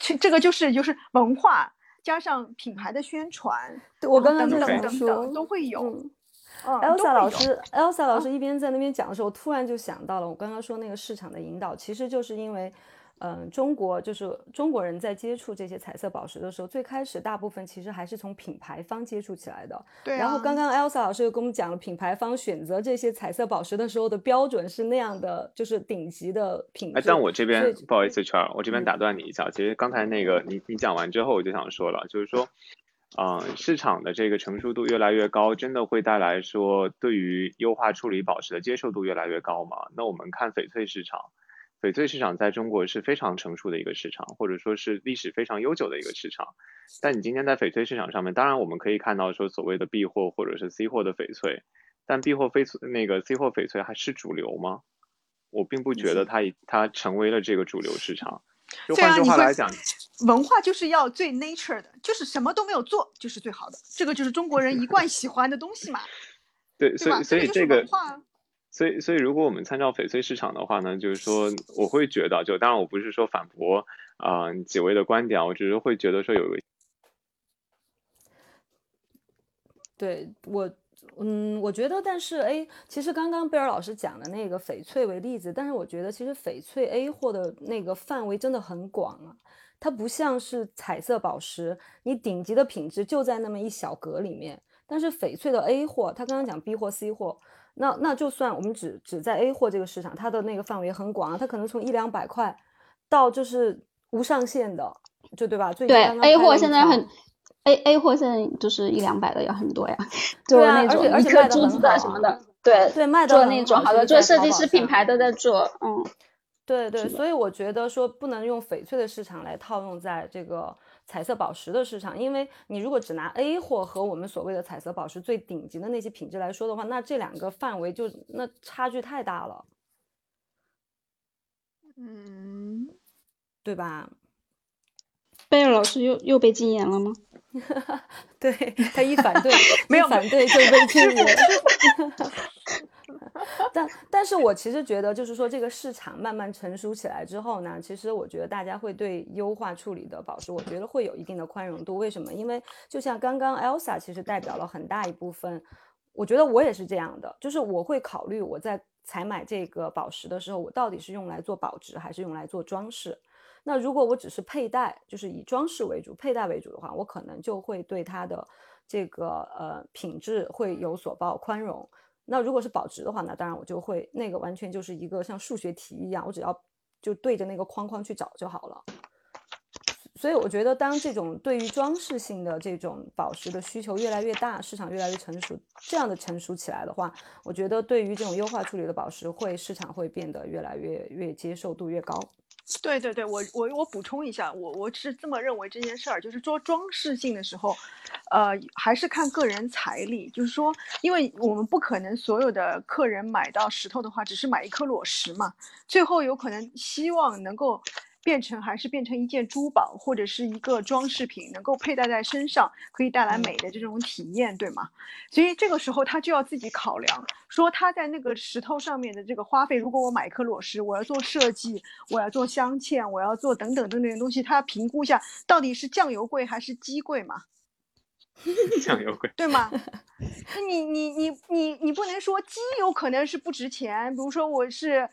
这个就是就是文化加上品牌的宣传，对，我刚刚就想说都会有。嗯嗯、Elsa 老师 Elsa 老师一边在那边讲的时候、啊，我突然就想到了我刚刚说那个市场的引导，其实就是因为，嗯、呃，中国就是中国人在接触这些彩色宝石的时候，最开始大部分其实还是从品牌方接触起来的。对、啊。然后刚刚 Elsa 老师又跟我们讲了，品牌方选择这些彩色宝石的时候的标准是那样的，就是顶级的品质。哎，但我这边不好意思，圈儿，我这边打断你一下。嗯、其实刚才那个你你讲完之后，我就想说了，就是说。嗯、呃，市场的这个成熟度越来越高，真的会带来说对于优化处理宝石的接受度越来越高吗？那我们看翡翠市场，翡翠市场在中国是非常成熟的一个市场，或者说是历史非常悠久的一个市场。但你今天在翡翠市场上面，当然我们可以看到说所谓的 B 货或者是 C 货的翡翠，但 B 货那个 C 货翡翠还是主流吗？我并不觉得 它, 它成为了这个主流市场。就换句话来讲，文化就是要最 nature 的，就是什么都没有做就是最好的，这个就是中国人一贯喜欢的东西嘛。对，所以所以这个，所以所以如果我们参照翡翠市场的话呢，就是说我会觉得，就当然我不是说反驳啊、呃、几位的观点，我只是会觉得说有个，对我。嗯，我觉得，但是 A 其实刚刚贝尔老师讲的那个翡翠为例子，但是我觉得其实翡翠 A 货的那个范围真的很广啊，它不像是彩色宝石，你顶级的品质就在那么一小格里面。但是翡翠的 A 货，他刚刚讲 B 货 C 货，那那就算我们只只在 A 货这个市场，它的那个范围很广啊，它可能从一两百块到就是无上限的，就对吧？最对刚刚 A 货现在很。A A 货现在就是一两百的也很多呀，就是那种一颗珠子的什么的，对对，卖的做那种好多做设计师品牌的在做，嗯，对对，所以我觉得说不能用翡翠的市场来套用在这个彩色宝石的市场，因为你如果只拿 A 货和我们所谓的彩色宝石最顶级的那些品质来说的话，那这两个范围就那差距太大了，嗯，对吧？贝尔老师又又被禁言了吗？对，他一反对没有反对就被禁言。但但是我其实觉得就是说这个市场慢慢成熟起来之后呢，其实我觉得大家会对优化处理的宝石我觉得会有一定的宽容度。为什么？因为就像刚刚 Elsa 其实代表了很大一部分，我觉得我也是这样的，就是我会考虑我在采买这个宝石的时候，我到底是用来做保值还是用来做装饰。那如果我只是佩戴，就是以装饰为主、佩戴为主的话，我可能就会对它的这个呃品质会有所抱宽容。那如果是保值的话，那当然我就会那个完全就是一个像数学题一样，我只要就对着那个框框去找就好了。所以我觉得，当这种对于装饰性的这种宝石的需求越来越大，市场越来越成熟，这样的成熟起来的话，我觉得对于这种优化处理的宝石会，市场会变得越来越越接受度越高。对对对，我我我补充一下，我我是这么认为这件事儿，就是做装饰性的时候，呃，还是看个人财力，就是说，因为我们不可能所有的客人买到石头的话，只是买一颗裸石嘛，最后有可能希望能够变成还是变成一件珠宝或者是一个装饰品，能够佩戴在身上，可以带来美的这种体验，对吗？所以这个时候他就要自己考量，说他在那个石头上面的这个花费，如果我买一颗裸石，我要做设计，我要做镶嵌，我要做等等等等的东西，他要评估一下到底是酱油贵还是鸡贵嘛。酱油贵对吗？你你你你你不能说鸡有可能是不值钱，比如说我是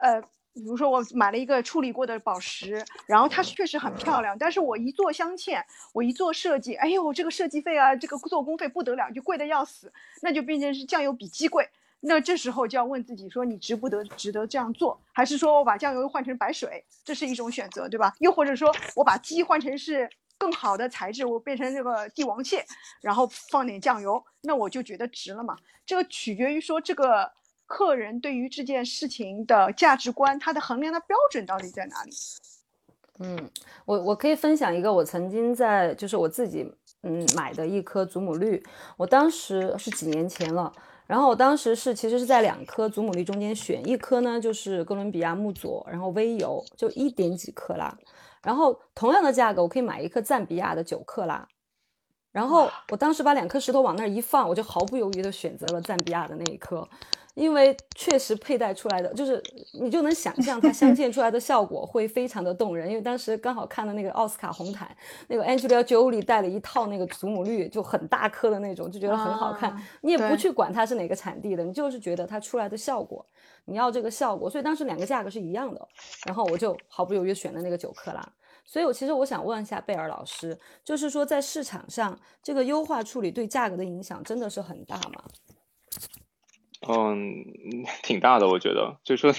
呃。比如说我买了一个处理过的宝石，然后它确实很漂亮，但是我一做镶嵌，我一做设计，哎呦这个设计费啊，这个做工费不得了，就贵的要死，那就变成是酱油比鸡贵。那这时候就要问自己说，你值不得值得这样做，还是说我把酱油换成白水，这是一种选择，对吧？又或者说我把鸡换成是更好的材质，我变成这个帝王蟹，然后放点酱油，那我就觉得值了嘛。这个取决于说这个客人对于这件事情的价值观，他的衡量的标准到底在哪里？嗯，我我可以分享一个我曾经在就是我自己嗯买的一颗祖母绿，我当时是几年前了，然后我当时是其实是在两颗祖母绿中间选一颗呢，就是哥伦比亚木佐，然后微油就一点几克拉，然后同样的价格我可以买一颗赞比亚的九克拉。然后我当时把两颗石头往那儿一放，我就毫不犹豫地选择了赞比亚的那一颗，因为确实佩戴出来的就是你就能想象它镶嵌出来的效果会非常的动人。因为当时刚好看了那个奥斯卡红毯，那个 Angelina Jolie 戴了一套那个祖母绿，就很大颗的那种，就觉得很好看、啊、你也不去管它是哪个产地的，你就是觉得它出来的效果，你要这个效果，所以当时两个价格是一样的，然后我就毫不犹豫选了那个九克拉。所以我其实我想问一下贝尔老师，就是说在市场上这个优化处理对价格的影响真的是很大吗？嗯，挺大的，我觉得就是说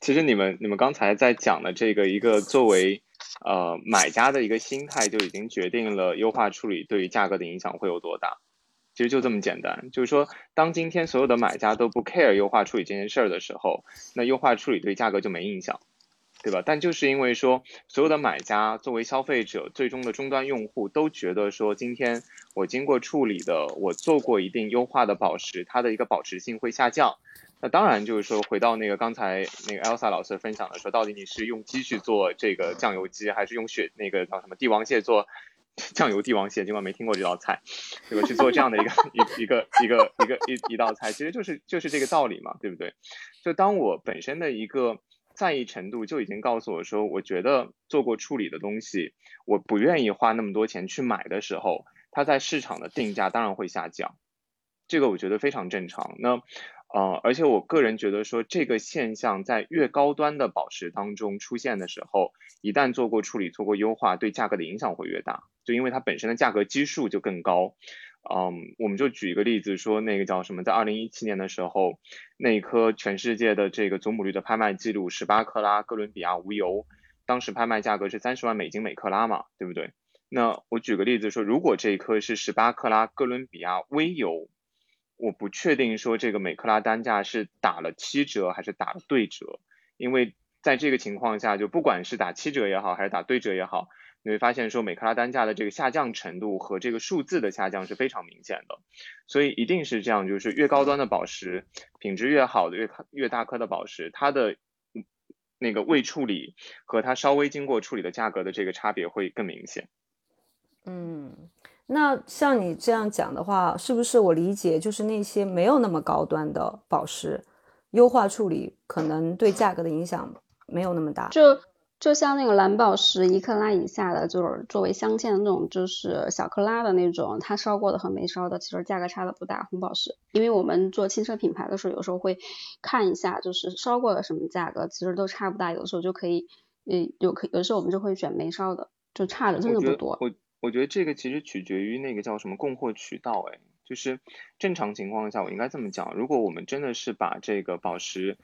其实你们你们刚才在讲的这个一个作为呃买家的一个心态，就已经决定了优化处理对于价格的影响会有多大。其实就这么简单，就是说当今天所有的买家都不 care 优化处理这件事儿的时候，那优化处理对价格就没影响。对吧？但就是因为说所有的买家作为消费者，最终的终端用户都觉得说，今天我经过处理的，我做过一定优化的宝石，它的一个保值性会下降。那当然就是说回到那个刚才那个 Elsa 老师分享的说，到底你是用鸡去做这个酱油鸡，还是用血那个叫什么帝王蟹做酱油帝王蟹，尽管没听过这道菜，对吧？去做这样的一个一个一个一个一一道菜，其实就是就是这个道理嘛，对不对？就当我本身的一个在意程度就已经告诉我说，我觉得做过处理的东西，我不愿意花那么多钱去买的时候，它在市场的定价当然会下降，这个我觉得非常正常。那呃，而且我个人觉得说，这个现象在越高端的宝石当中出现的时候，一旦做过处理、做过优化，对价格的影响会越大，就因为它本身的价格基数就更高。嗯，我们就举一个例子说，那个叫什么，在二零一七年的时候，那一颗全世界的这个祖母绿的拍卖记录十八克拉哥伦比亚无油，当时拍卖价格是三十万美金每克拉嘛，对不对？那我举个例子说，如果这一颗是十八克拉哥伦比亚微油，我不确定说这个每克拉单价是打了七折还是打了对折，因为在这个情况下，就不管是打七折也好还是打对折也好，你会发现说每克拉单价的这个下降程度和这个数字的下降是非常明显的，所以一定是这样，就是越高端的宝石，品质越好的 越, 越大颗的宝石，它的那个未处理和它稍微经过处理的价格的这个差别会更明显。嗯，那像你这样讲的话，是不是我理解就是那些没有那么高端的宝石，优化处理可能对价格的影响没有那么大？就就像那个蓝宝石一克拉以下的，就是作为镶嵌的那种，就是小克拉的那种，它烧过的和没烧的其实价格差的不大。红宝石，因为我们做轻奢品牌的时候，有时候会看一下就是烧过的什么价格，其实都差不大，有的时候就可以呃，有可有时候我们就会选没烧的，就差的真的不多。我觉得我我觉得这个其实取决于那个叫什么供货渠道，哎，就是正常情况下我应该这么讲，如果我们真的是把这个宝石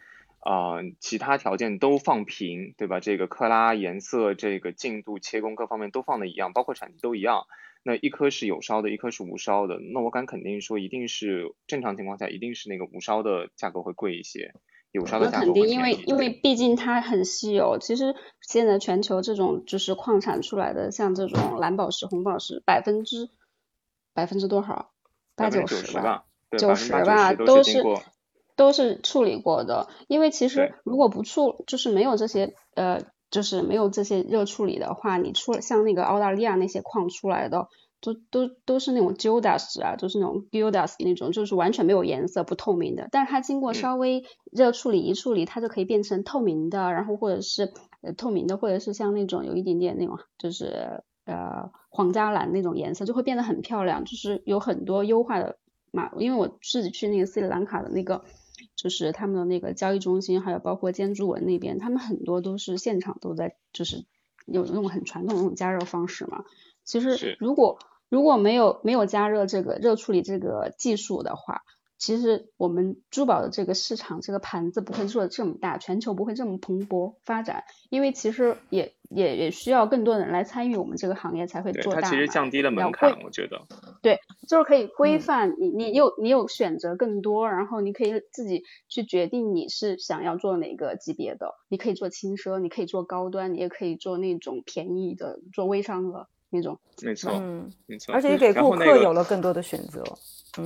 呃，其他条件都放平，对吧？这个克拉、颜色、这个进度、切工各方面都放的一样，包括产地都一样。那一颗是有烧的，一颗是无烧的。那我敢肯定说，一定是正常情况下，一定是那个无烧的价格会贵一些，有烧的价格会便宜。肯定，因为因为毕竟它很稀有。其实现在全球这种就是矿产出来的，像这种蓝宝石、红宝石，百分之百分之多少？八九十吧，九十吧，都是。都是处理过的，因为其实如果不处，就是没有这些呃，就是没有这些热处理的话，你出像那个澳大利亚那些矿出来的，都都都是那种 geodas 啊，就是那种 geodas 那种，就是完全没有颜色、不透明的。但是它经过稍微热处理一处理，它就可以变成透明的，然后或者是、呃、透明的，或者是像那种有一点点那种就是呃皇家蓝那种颜色，就会变得很漂亮。就是有很多优化的嘛，因为我自己去那个斯里兰卡的那个。就是他们的那个交易中心，还有包括尖珠纹那边，他们很多都是现场都在，就是有那种很传统的那种加热方式嘛。其实如果如果没有没有加热这个热处理这个技术的话，其实我们珠宝的这个市场这个盘子不会做的这么大，全球不会这么蓬勃发展，因为其实也也也需要更多人来参与我们这个行业才会做大。它其实降低了门槛，我觉得。对，就是可以规范你，你有你有选择更多，然后你可以自己去决定你是想要做哪个级别的，你可以做轻奢，你可以做高端，你也可以做那种便宜的，做微商的那种。没错，嗯，没错。而且给顾客有了更多的选择。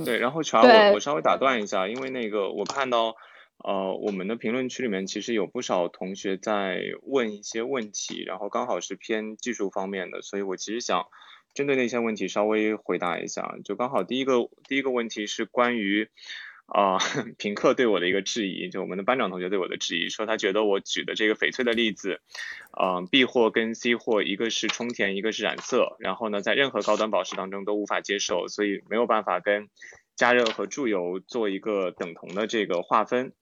对，然后乔，我我稍微打断一下，因为那个我看到，呃，我们的评论区里面其实有不少同学在问一些问题，然后刚好是偏技术方面的，所以我其实想针对那些问题稍微回答一下。就刚好第一个第一个问题是关于啊、呃、评课对我的一个质疑，就我们的班长同学对我的质疑，说他觉得我举的这个翡翠的例子，啊、呃、B 货跟 C 货一个是充填，一个是染色，然后呢在任何高端宝石当中都无法接受，所以没有办法跟加热和注油做一个等同的这个划分。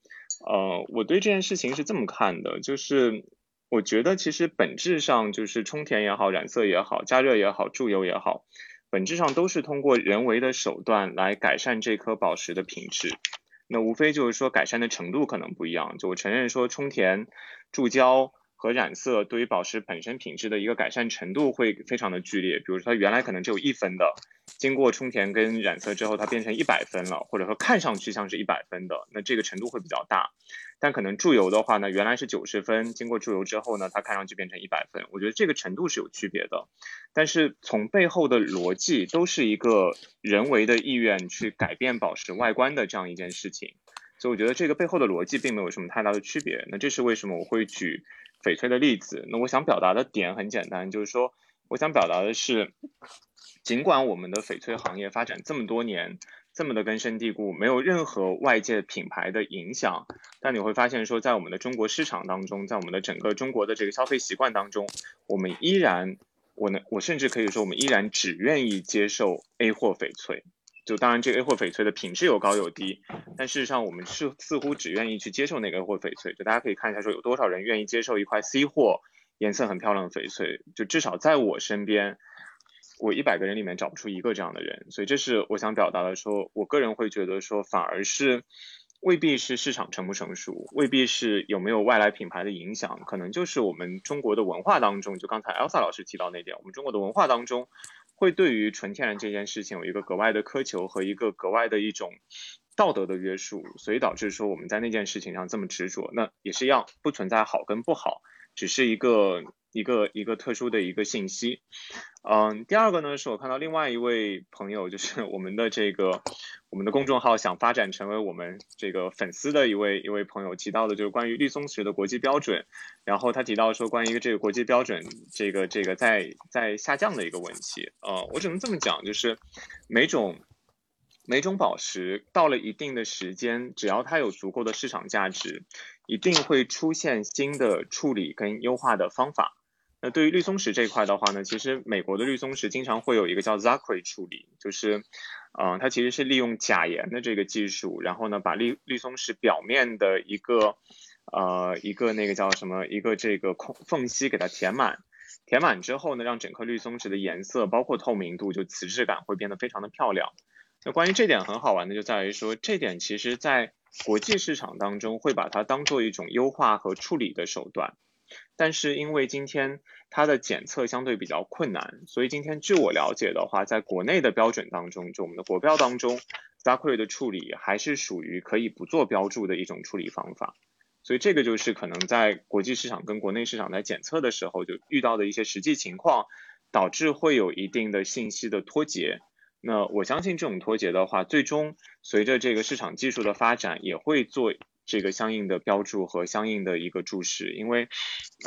呃，我对这件事情是这么看的，就是我觉得其实本质上就是充填也好，染色也好，加热也好，注油也好，本质上都是通过人为的手段来改善这颗宝石的品质，那无非就是说改善的程度可能不一样。就我承认说充填、注胶和染色对于宝石本身品质的一个改善程度会非常的剧烈，比如说它原来可能只有一分的，经过充填跟染色之后它变成一百分了，或者说看上去像是一百分的，那这个程度会比较大。但可能助游的话呢，原来是九十分，经过助游之后呢，它看上去变成一百分。我觉得这个程度是有区别的，但是从背后的逻辑都是一个人为的意愿去改变宝石外观的这样一件事情，所以我觉得这个背后的逻辑并没有什么太大的区别。那这是为什么我会举翡翠的例子。那我想表达的点很简单，就是说我想表达的是，尽管我们的翡翠行业发展这么多年，这么的根深蒂固，没有任何外界品牌的影响，但你会发现说，在我们的中国市场当中，在我们的整个中国的这个消费习惯当中，我们依然，我呢，我甚至可以说，我们依然只愿意接受 A 货翡翠。就当然这个 A 货翡翠的品质有高有低，但事实上我们是似乎只愿意去接受那个 A 货翡翠。就大家可以看一下说，有多少人愿意接受一块 C 货颜色很漂亮的翡翠，就至少在我身边，我一百个人里面找不出一个这样的人。所以这是我想表达的，说我个人会觉得说，反而是未必是市场成不成熟，未必是有没有外来品牌的影响，可能就是我们中国的文化当中，就刚才 Elsa 老师提到那点，我们中国的文化当中会对于纯天然这件事情有一个格外的苛求和一个格外的一种道德的约束，所以导致说我们在那件事情上这么执着。那也是一样，不存在好跟不好，只是一个一个一个特殊的一个信息。嗯，第二个呢，是我看到另外一位朋友，就是我们的这个我们的公众号想发展成为我们这个粉丝的一位一位朋友提到的，就是关于绿松石的国际标准，然后他提到说关于这个国际标准这个这个在在下降的一个问题。呃，我只能这么讲，就是每种每种宝石到了一定的时间，只要它有足够的市场价值，一定会出现新的处理跟优化的方法。那对于绿松石这一块的话呢，其实美国的绿松石经常会有一个叫 Zachary 处理，就是，嗯、呃，它其实是利用钾盐的这个技术，然后呢，把绿绿松石表面的一个，呃，一个那个叫什么，一个这个空缝隙给它填满，填满之后呢，让整颗绿松石的颜色，包括透明度，就瓷质感会变得非常的漂亮。那关于这点很好玩的就在于说，这点其实在国际市场当中会把它当做一种优化和处理的手段。但是因为今天它的检测相对比较困难，所以今天据我了解的话，在国内的标准当中，就我们的国标当中 Zachary 的处理还是属于可以不做标注的一种处理方法。所以这个就是可能在国际市场跟国内市场在检测的时候就遇到的一些实际情况，导致会有一定的信息的脱节。那我相信这种脱节的话，最终随着这个市场技术的发展，也会做这个相应的标注和相应的一个注释。因为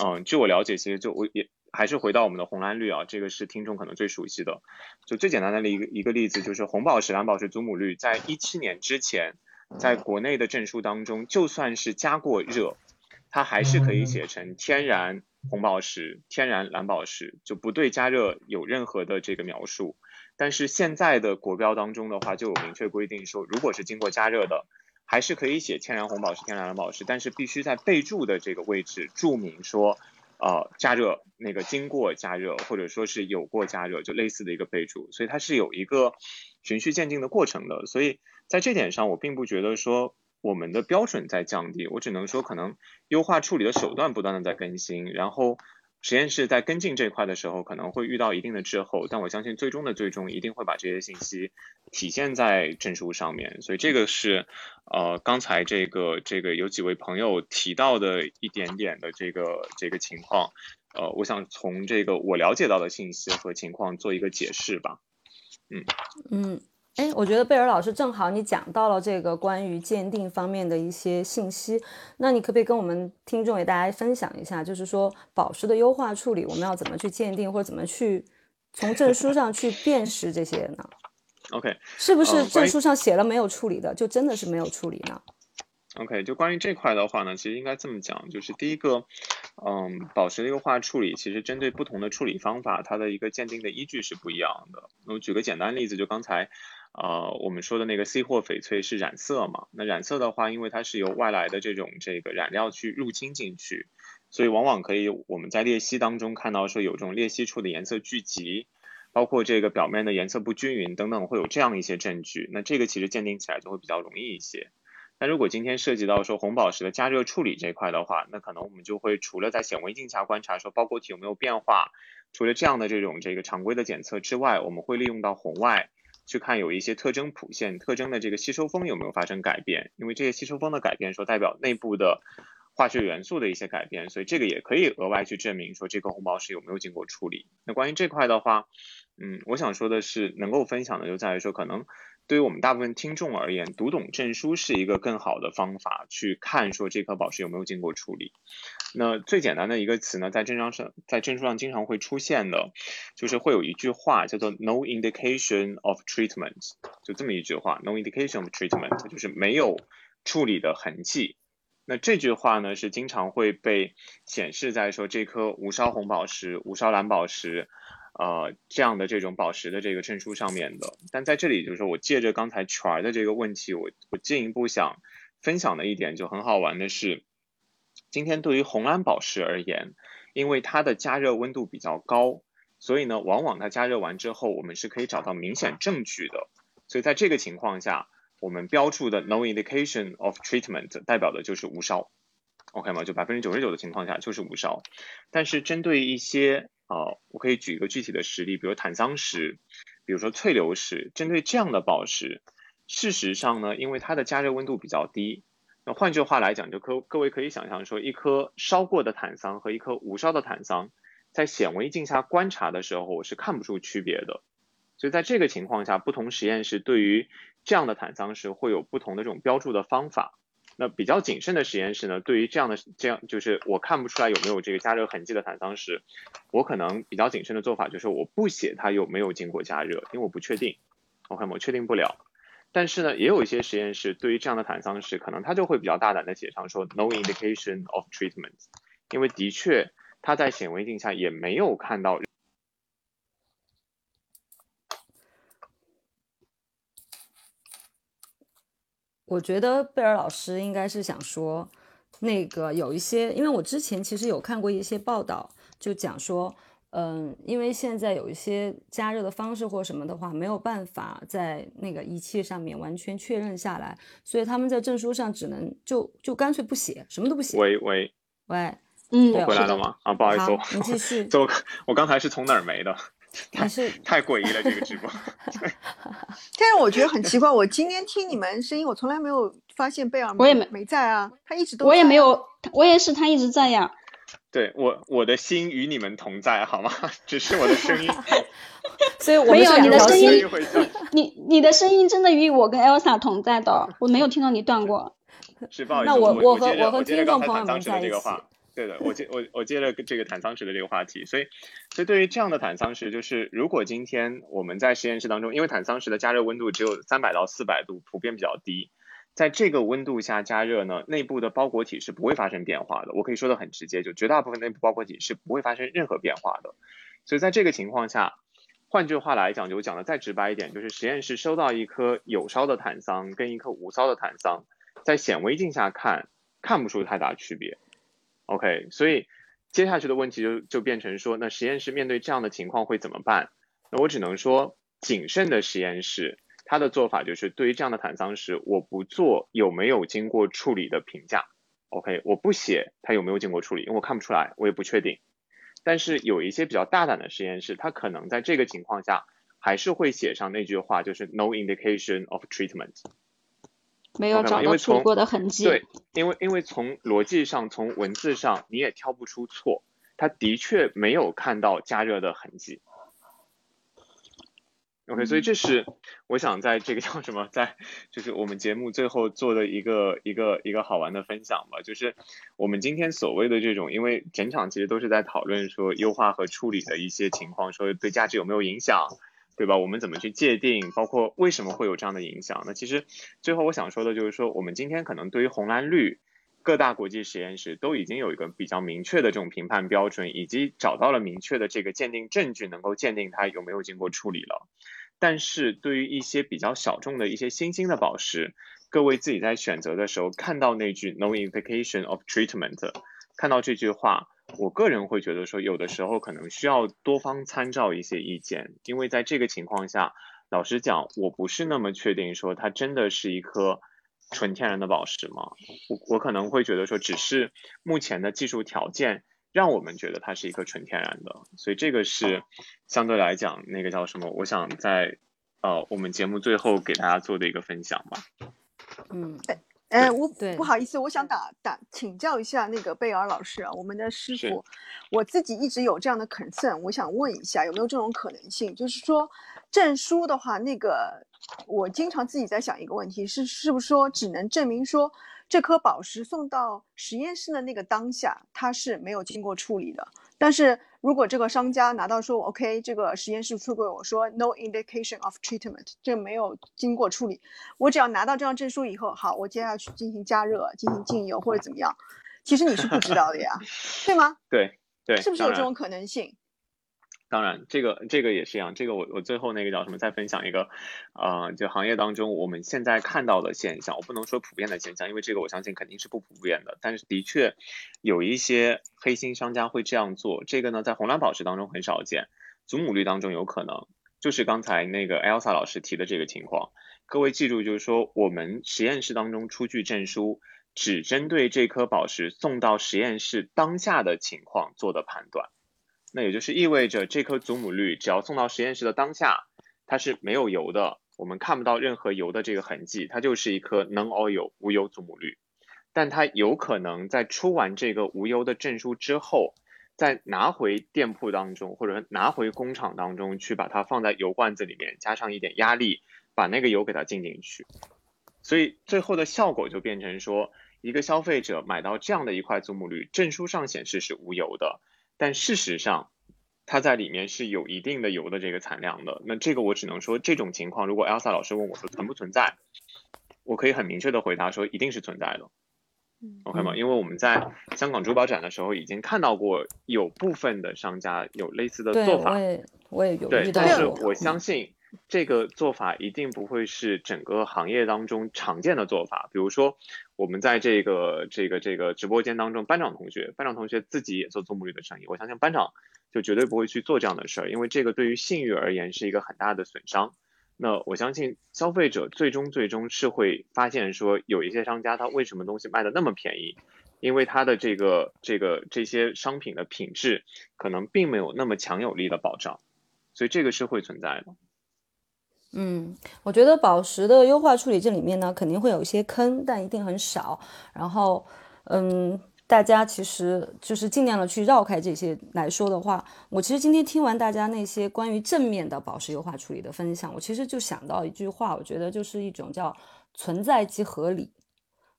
嗯、呃，据我了解，其实就我也还是回到我们的红蓝绿啊，这个是听众可能最熟悉的。就最简单的一个一个例子，就是红宝石、蓝宝石、祖母绿，在一七年之前，在国内的证书当中，就算是加过热，它还是可以写成天然红宝石、天然蓝宝石，就不对加热有任何的这个描述。但是现在的国标当中的话，就有明确规定说，如果是经过加热的，还是可以写天然红宝石、天然蓝宝石，但是必须在备注的这个位置注明说，呃，加热那个经过加热，或者说是有过加热，就类似的一个备注。所以它是有一个循序渐进的过程的。所以在这点上，我并不觉得说我们的标准在降低，我只能说可能优化处理的手段不断的在更新，然后实验室在跟进这块的时候可能会遇到一定的滞后，但我相信最终的最终一定会把这些信息体现在证书上面。所以这个是呃刚才这个这个有几位朋友提到的一点点的这个这个情况，呃我想从这个我了解到的信息和情况做一个解释吧。嗯嗯，哎，我觉得贝尔老师正好你讲到了这个关于鉴定方面的一些信息，那你可不可以跟我们听众也大家分享一下，就是说宝石的优化处理我们要怎么去鉴定，或者怎么去从证书上去辨识这些呢？ OK， 是不是证书上写了没有处理的、呃、就真的是没有处理呢？ OK， 就关于这块的话呢，其实应该这么讲，就是第一个嗯，宝石的优化处理其实针对不同的处理方法，它的一个鉴定的依据是不一样的。我举个简单例子，就刚才呃，我们说的那个 C 货翡翠是染色嘛，那染色的话，因为它是由外来的这种这个染料去入侵进去，所以往往可以我们在裂隙当中看到说有这种裂隙处的颜色聚集，包括这个表面的颜色不均匀等等，会有这样一些证据。那这个其实鉴定起来就会比较容易一些。那如果今天涉及到说红宝石的加热处理这块的话，那可能我们就会除了在显微镜下观察说包裹体有没有变化，除了这样的这种这个常规的检测之外，我们会利用到红外去看有一些特征谱线特征的这个吸收峰有没有发生改变，因为这些吸收峰的改变说代表内部的化学元素的一些改变，所以这个也可以额外去证明说这个红宝石有没有经过处理。那关于这块的话，嗯，我想说的是能够分享的就在于说，可能对于我们大部分听众而言，读懂证书是一个更好的方法去看说这颗宝石有没有经过处理。那最简单的一个词呢，在证章上在证书上经常会出现的，就是会有一句话叫做 no indication of treatment， 就这么一句话 no indication of treatment， 就是没有处理的痕迹。那这句话呢是经常会被显示在说这颗无烧红宝石、无烧蓝宝石呃，这样的这种宝石的这个证书上面的。但在这里就是我借着刚才全的这个问题，我我进一步想分享的一点就很好玩的是，今天对于红蓝宝石而言，因为它的加热温度比较高，所以呢往往它加热完之后我们是可以找到明显证据的，所以在这个情况下我们标注的 no indication of treatment 代表的就是无烧， OK 吗？就 百分之九十九 的情况下就是无烧。但是针对一些呃，我可以举一个具体的实例，比如坦桑石，比如说翠流石，针对这样的宝石，事实上呢，因为它的加热温度比较低，那换句话来讲，就各各位可以想象说，一颗烧过的坦桑和一颗无烧的坦桑，在显微镜下观察的时候，我是看不出区别的。所以在这个情况下，不同实验室对于这样的坦桑石会有不同的这种标注的方法。那比较谨慎的实验室呢，对于这样的这样就是我看不出来有没有这个加热痕迹的坦桑石，我可能比较谨慎的做法就是我不写它有没有经过加热，因为我不确定， OK 我确定不了。但是呢，也有一些实验室对于这样的坦桑石，可能它就会比较大胆的写上说 no indication of treatment， 因为的确它在显微镜下也没有看到。我觉得贝尔老师应该是想说那个有一些，因为我之前其实有看过一些报道就讲说嗯，因为现在有一些加热的方式或什么的话没有办法在那个仪器上面完全确认下来，所以他们在证书上只能就就干脆不写，什么都不写。喂喂喂，嗯，我回来了吗？啊，不好意思，你继续。我, 我刚才是从哪儿没的？还是太诡异了这个直播。但是我觉得很奇怪，我今天听你们声音，我从来没有发现贝尔 没, 我也 没, 没在啊，他一直都在、啊、我也没有，我也是他一直在呀、啊。对，我我的心与你们同在，好吗？只是我的声音。所以我没有你的声音，你你的声音真的与我跟 Elsa 同在的，我没有听到你断过。是，不好意思，那我我和我和听众朋友们在一起。对的，我接我我接了这个坦桑石的这个话题，所以所以对于这样的坦桑石，就是如果今天我们在实验室当中，因为坦桑石的加热温度只有三百到四百度，普遍比较低，在这个温度下加热呢，内部的包裹体是不会发生变化的。我可以说的很直接，就绝大部分内部包裹体是不会发生任何变化的。所以在这个情况下，换句话来讲，就我讲的再直白一点，就是实验室收到一颗有烧的坦桑跟一颗无烧的坦桑，在显微镜下看看不出太大区别。OK， 所以接下去的问题就就变成说，那实验室面对这样的情况会怎么办？那我只能说，谨慎的实验室它的做法就是对于这样的坦桑石，我不做有没有经过处理的评价。OK， 我不写它有没有经过处理，因为我看不出来，我也不确定。但是有一些比较大胆的实验室，它可能在这个情况下还是会写上那句话，就是 no indication of treatment。没有找到错过的痕迹。对，因为因为从逻辑上，从文字上你也挑不出错，他的确没有看到加热的痕迹。OK， 所以这是我想在这个叫什么，在就是我们节目最后做的一个一个一个好玩的分享吧，就是我们今天所谓的这种，因为整场其实都是在讨论说优化和处理的一些情况，说对价值有没有影响。对吧？我们怎么去界定，包括为什么会有这样的影响？那其实最后我想说的就是说，我们今天可能对于红蓝绿，各大国际实验室都已经有一个比较明确的这种评判标准，以及找到了明确的这个鉴定证据，能够鉴定它有没有经过处理了。但是对于一些比较小众的一些新兴的宝石，各位自己在选择的时候看到那句 no indication of treatment， 看到这句话，我个人会觉得说，有的时候可能需要多方参照一些意见，因为在这个情况下，老实讲，我不是那么确定说它真的是一颗纯天然的宝石吗？我我可能会觉得说，只是目前的技术条件让我们觉得它是一颗纯天然的，所以这个是相对来讲那个叫什么？我想在呃我们节目最后给大家做的一个分享吧。嗯，哎，我不好意思，我想打打请教一下那个贝尔老师啊，我们的师傅，我自己一直有这样的 concern， 我想问一下有没有这种可能性，就是说证书的话，那个我经常自己在想一个问题，是是不是说只能证明说这颗宝石送到实验室的那个当下它是没有经过处理的，但是如果这个商家拿到说 OK 这个实验室出柜我说 no indication of treatment 这没有经过处理，我只要拿到这张证书以后，好，我接下去进行加热进行浸油或者怎么样，其实你是不知道的呀对吗？对对，是不是有这种可能性？当然，这个这个也是一样，这个我我最后那个叫什么，再分享一个，呃，就行业当中我们现在看到的现象，我不能说普遍的现象，因为这个我相信肯定是不普遍的，但是的确有一些黑心商家会这样做，这个呢在红蓝宝石当中很少见，祖母绿当中有可能，就是刚才那个 Elsa 老师提的这个情况，各位记住，就是说我们实验室当中出具证书，只针对这颗宝石送到实验室当下的情况做的判断。那也就是意味着这颗祖母绿只要送到实验室的当下它是没有油的，我们看不到任何油的这个痕迹，它就是一颗 non-oil 无油祖母绿，但它有可能在出完这个无油的证书之后再拿回店铺当中或者拿回工厂当中去把它放在油罐子里面加上一点压力把那个油给它浸进去，所以最后的效果就变成说一个消费者买到这样的一块祖母绿，证书上显示是无油的，但事实上它在里面是有一定的油的这个产量的。那这个我只能说这种情况如果 Elsa 老师问我说存不存在，我可以很明确的回答说一定是存在的， OK 吗？因为我们在香港珠宝展的时候已经看到过有部分的商家有类似的做法，对，我也有遇到过，但是我相信这个做法一定不会是整个行业当中常见的做法。比如说我们在这个这个这个直播间当中，班长同学班长同学自己也做祖母绿的生意，我相信班长就绝对不会去做这样的事儿，因为这个对于信誉而言是一个很大的损伤。那我相信消费者最终最终是会发现说有一些商家他为什么东西卖的那么便宜，因为他的这个这个这些商品的品质可能并没有那么强有力的保障，所以这个是会存在的。嗯，我觉得宝石的优化处理这里面呢肯定会有一些坑，但一定很少，然后嗯，大家其实就是尽量的去绕开这些来说的话，我其实今天听完大家那些关于正面的宝石优化处理的分享，我其实就想到一句话，我觉得就是一种叫存在即合理，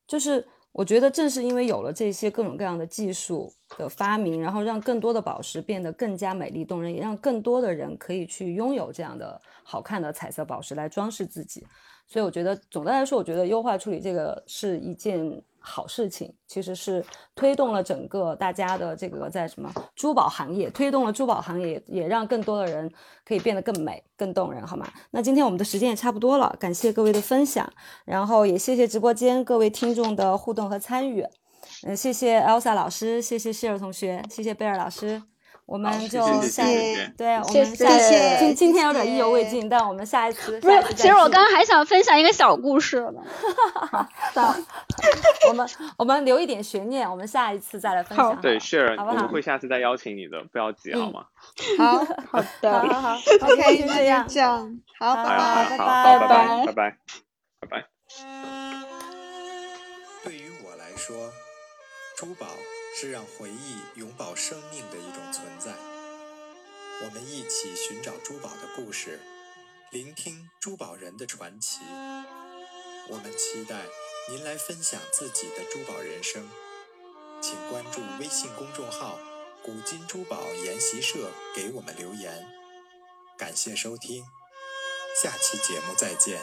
就是我觉得正是因为有了这些各种各样的技术的发明，然后让更多的宝石变得更加美丽动人，也让更多的人可以去拥有这样的好看的彩色宝石来装饰自己，所以我觉得总的来说我觉得优化处理这个是一件好事情，其实是推动了整个大家的这个在什么珠宝行业，推动了珠宝行业，也让更多的人可以变得更美更动人，好吗？那今天我们的时间也差不多了，感谢各位的分享，然后也谢谢直播间各位听众的互动和参与，嗯，谢谢 Elsa 老师，谢谢谢尔同学，谢谢贝尔老师，我们就下一次，对，我们下一次，今天有点意犹未尽，但我们下一次，不是，其实我刚刚还想分享一个小故事呢我们我们留一点悬念，我们下一次再来分享，对，是，我们会下次再邀请你的，不要急，好吗？好好的，好好好 ，OK， 就这样，这样，好，拜拜，拜拜，拜拜，拜拜。对于我来说，珠宝是让回忆永葆生命的一种存在，我们一起寻找珠宝的故事，聆听珠宝人的传奇，我们期待您来分享自己的珠宝人生，请关注微信公众号古今珠宝研习社，给我们留言，感谢收听，下期节目再见。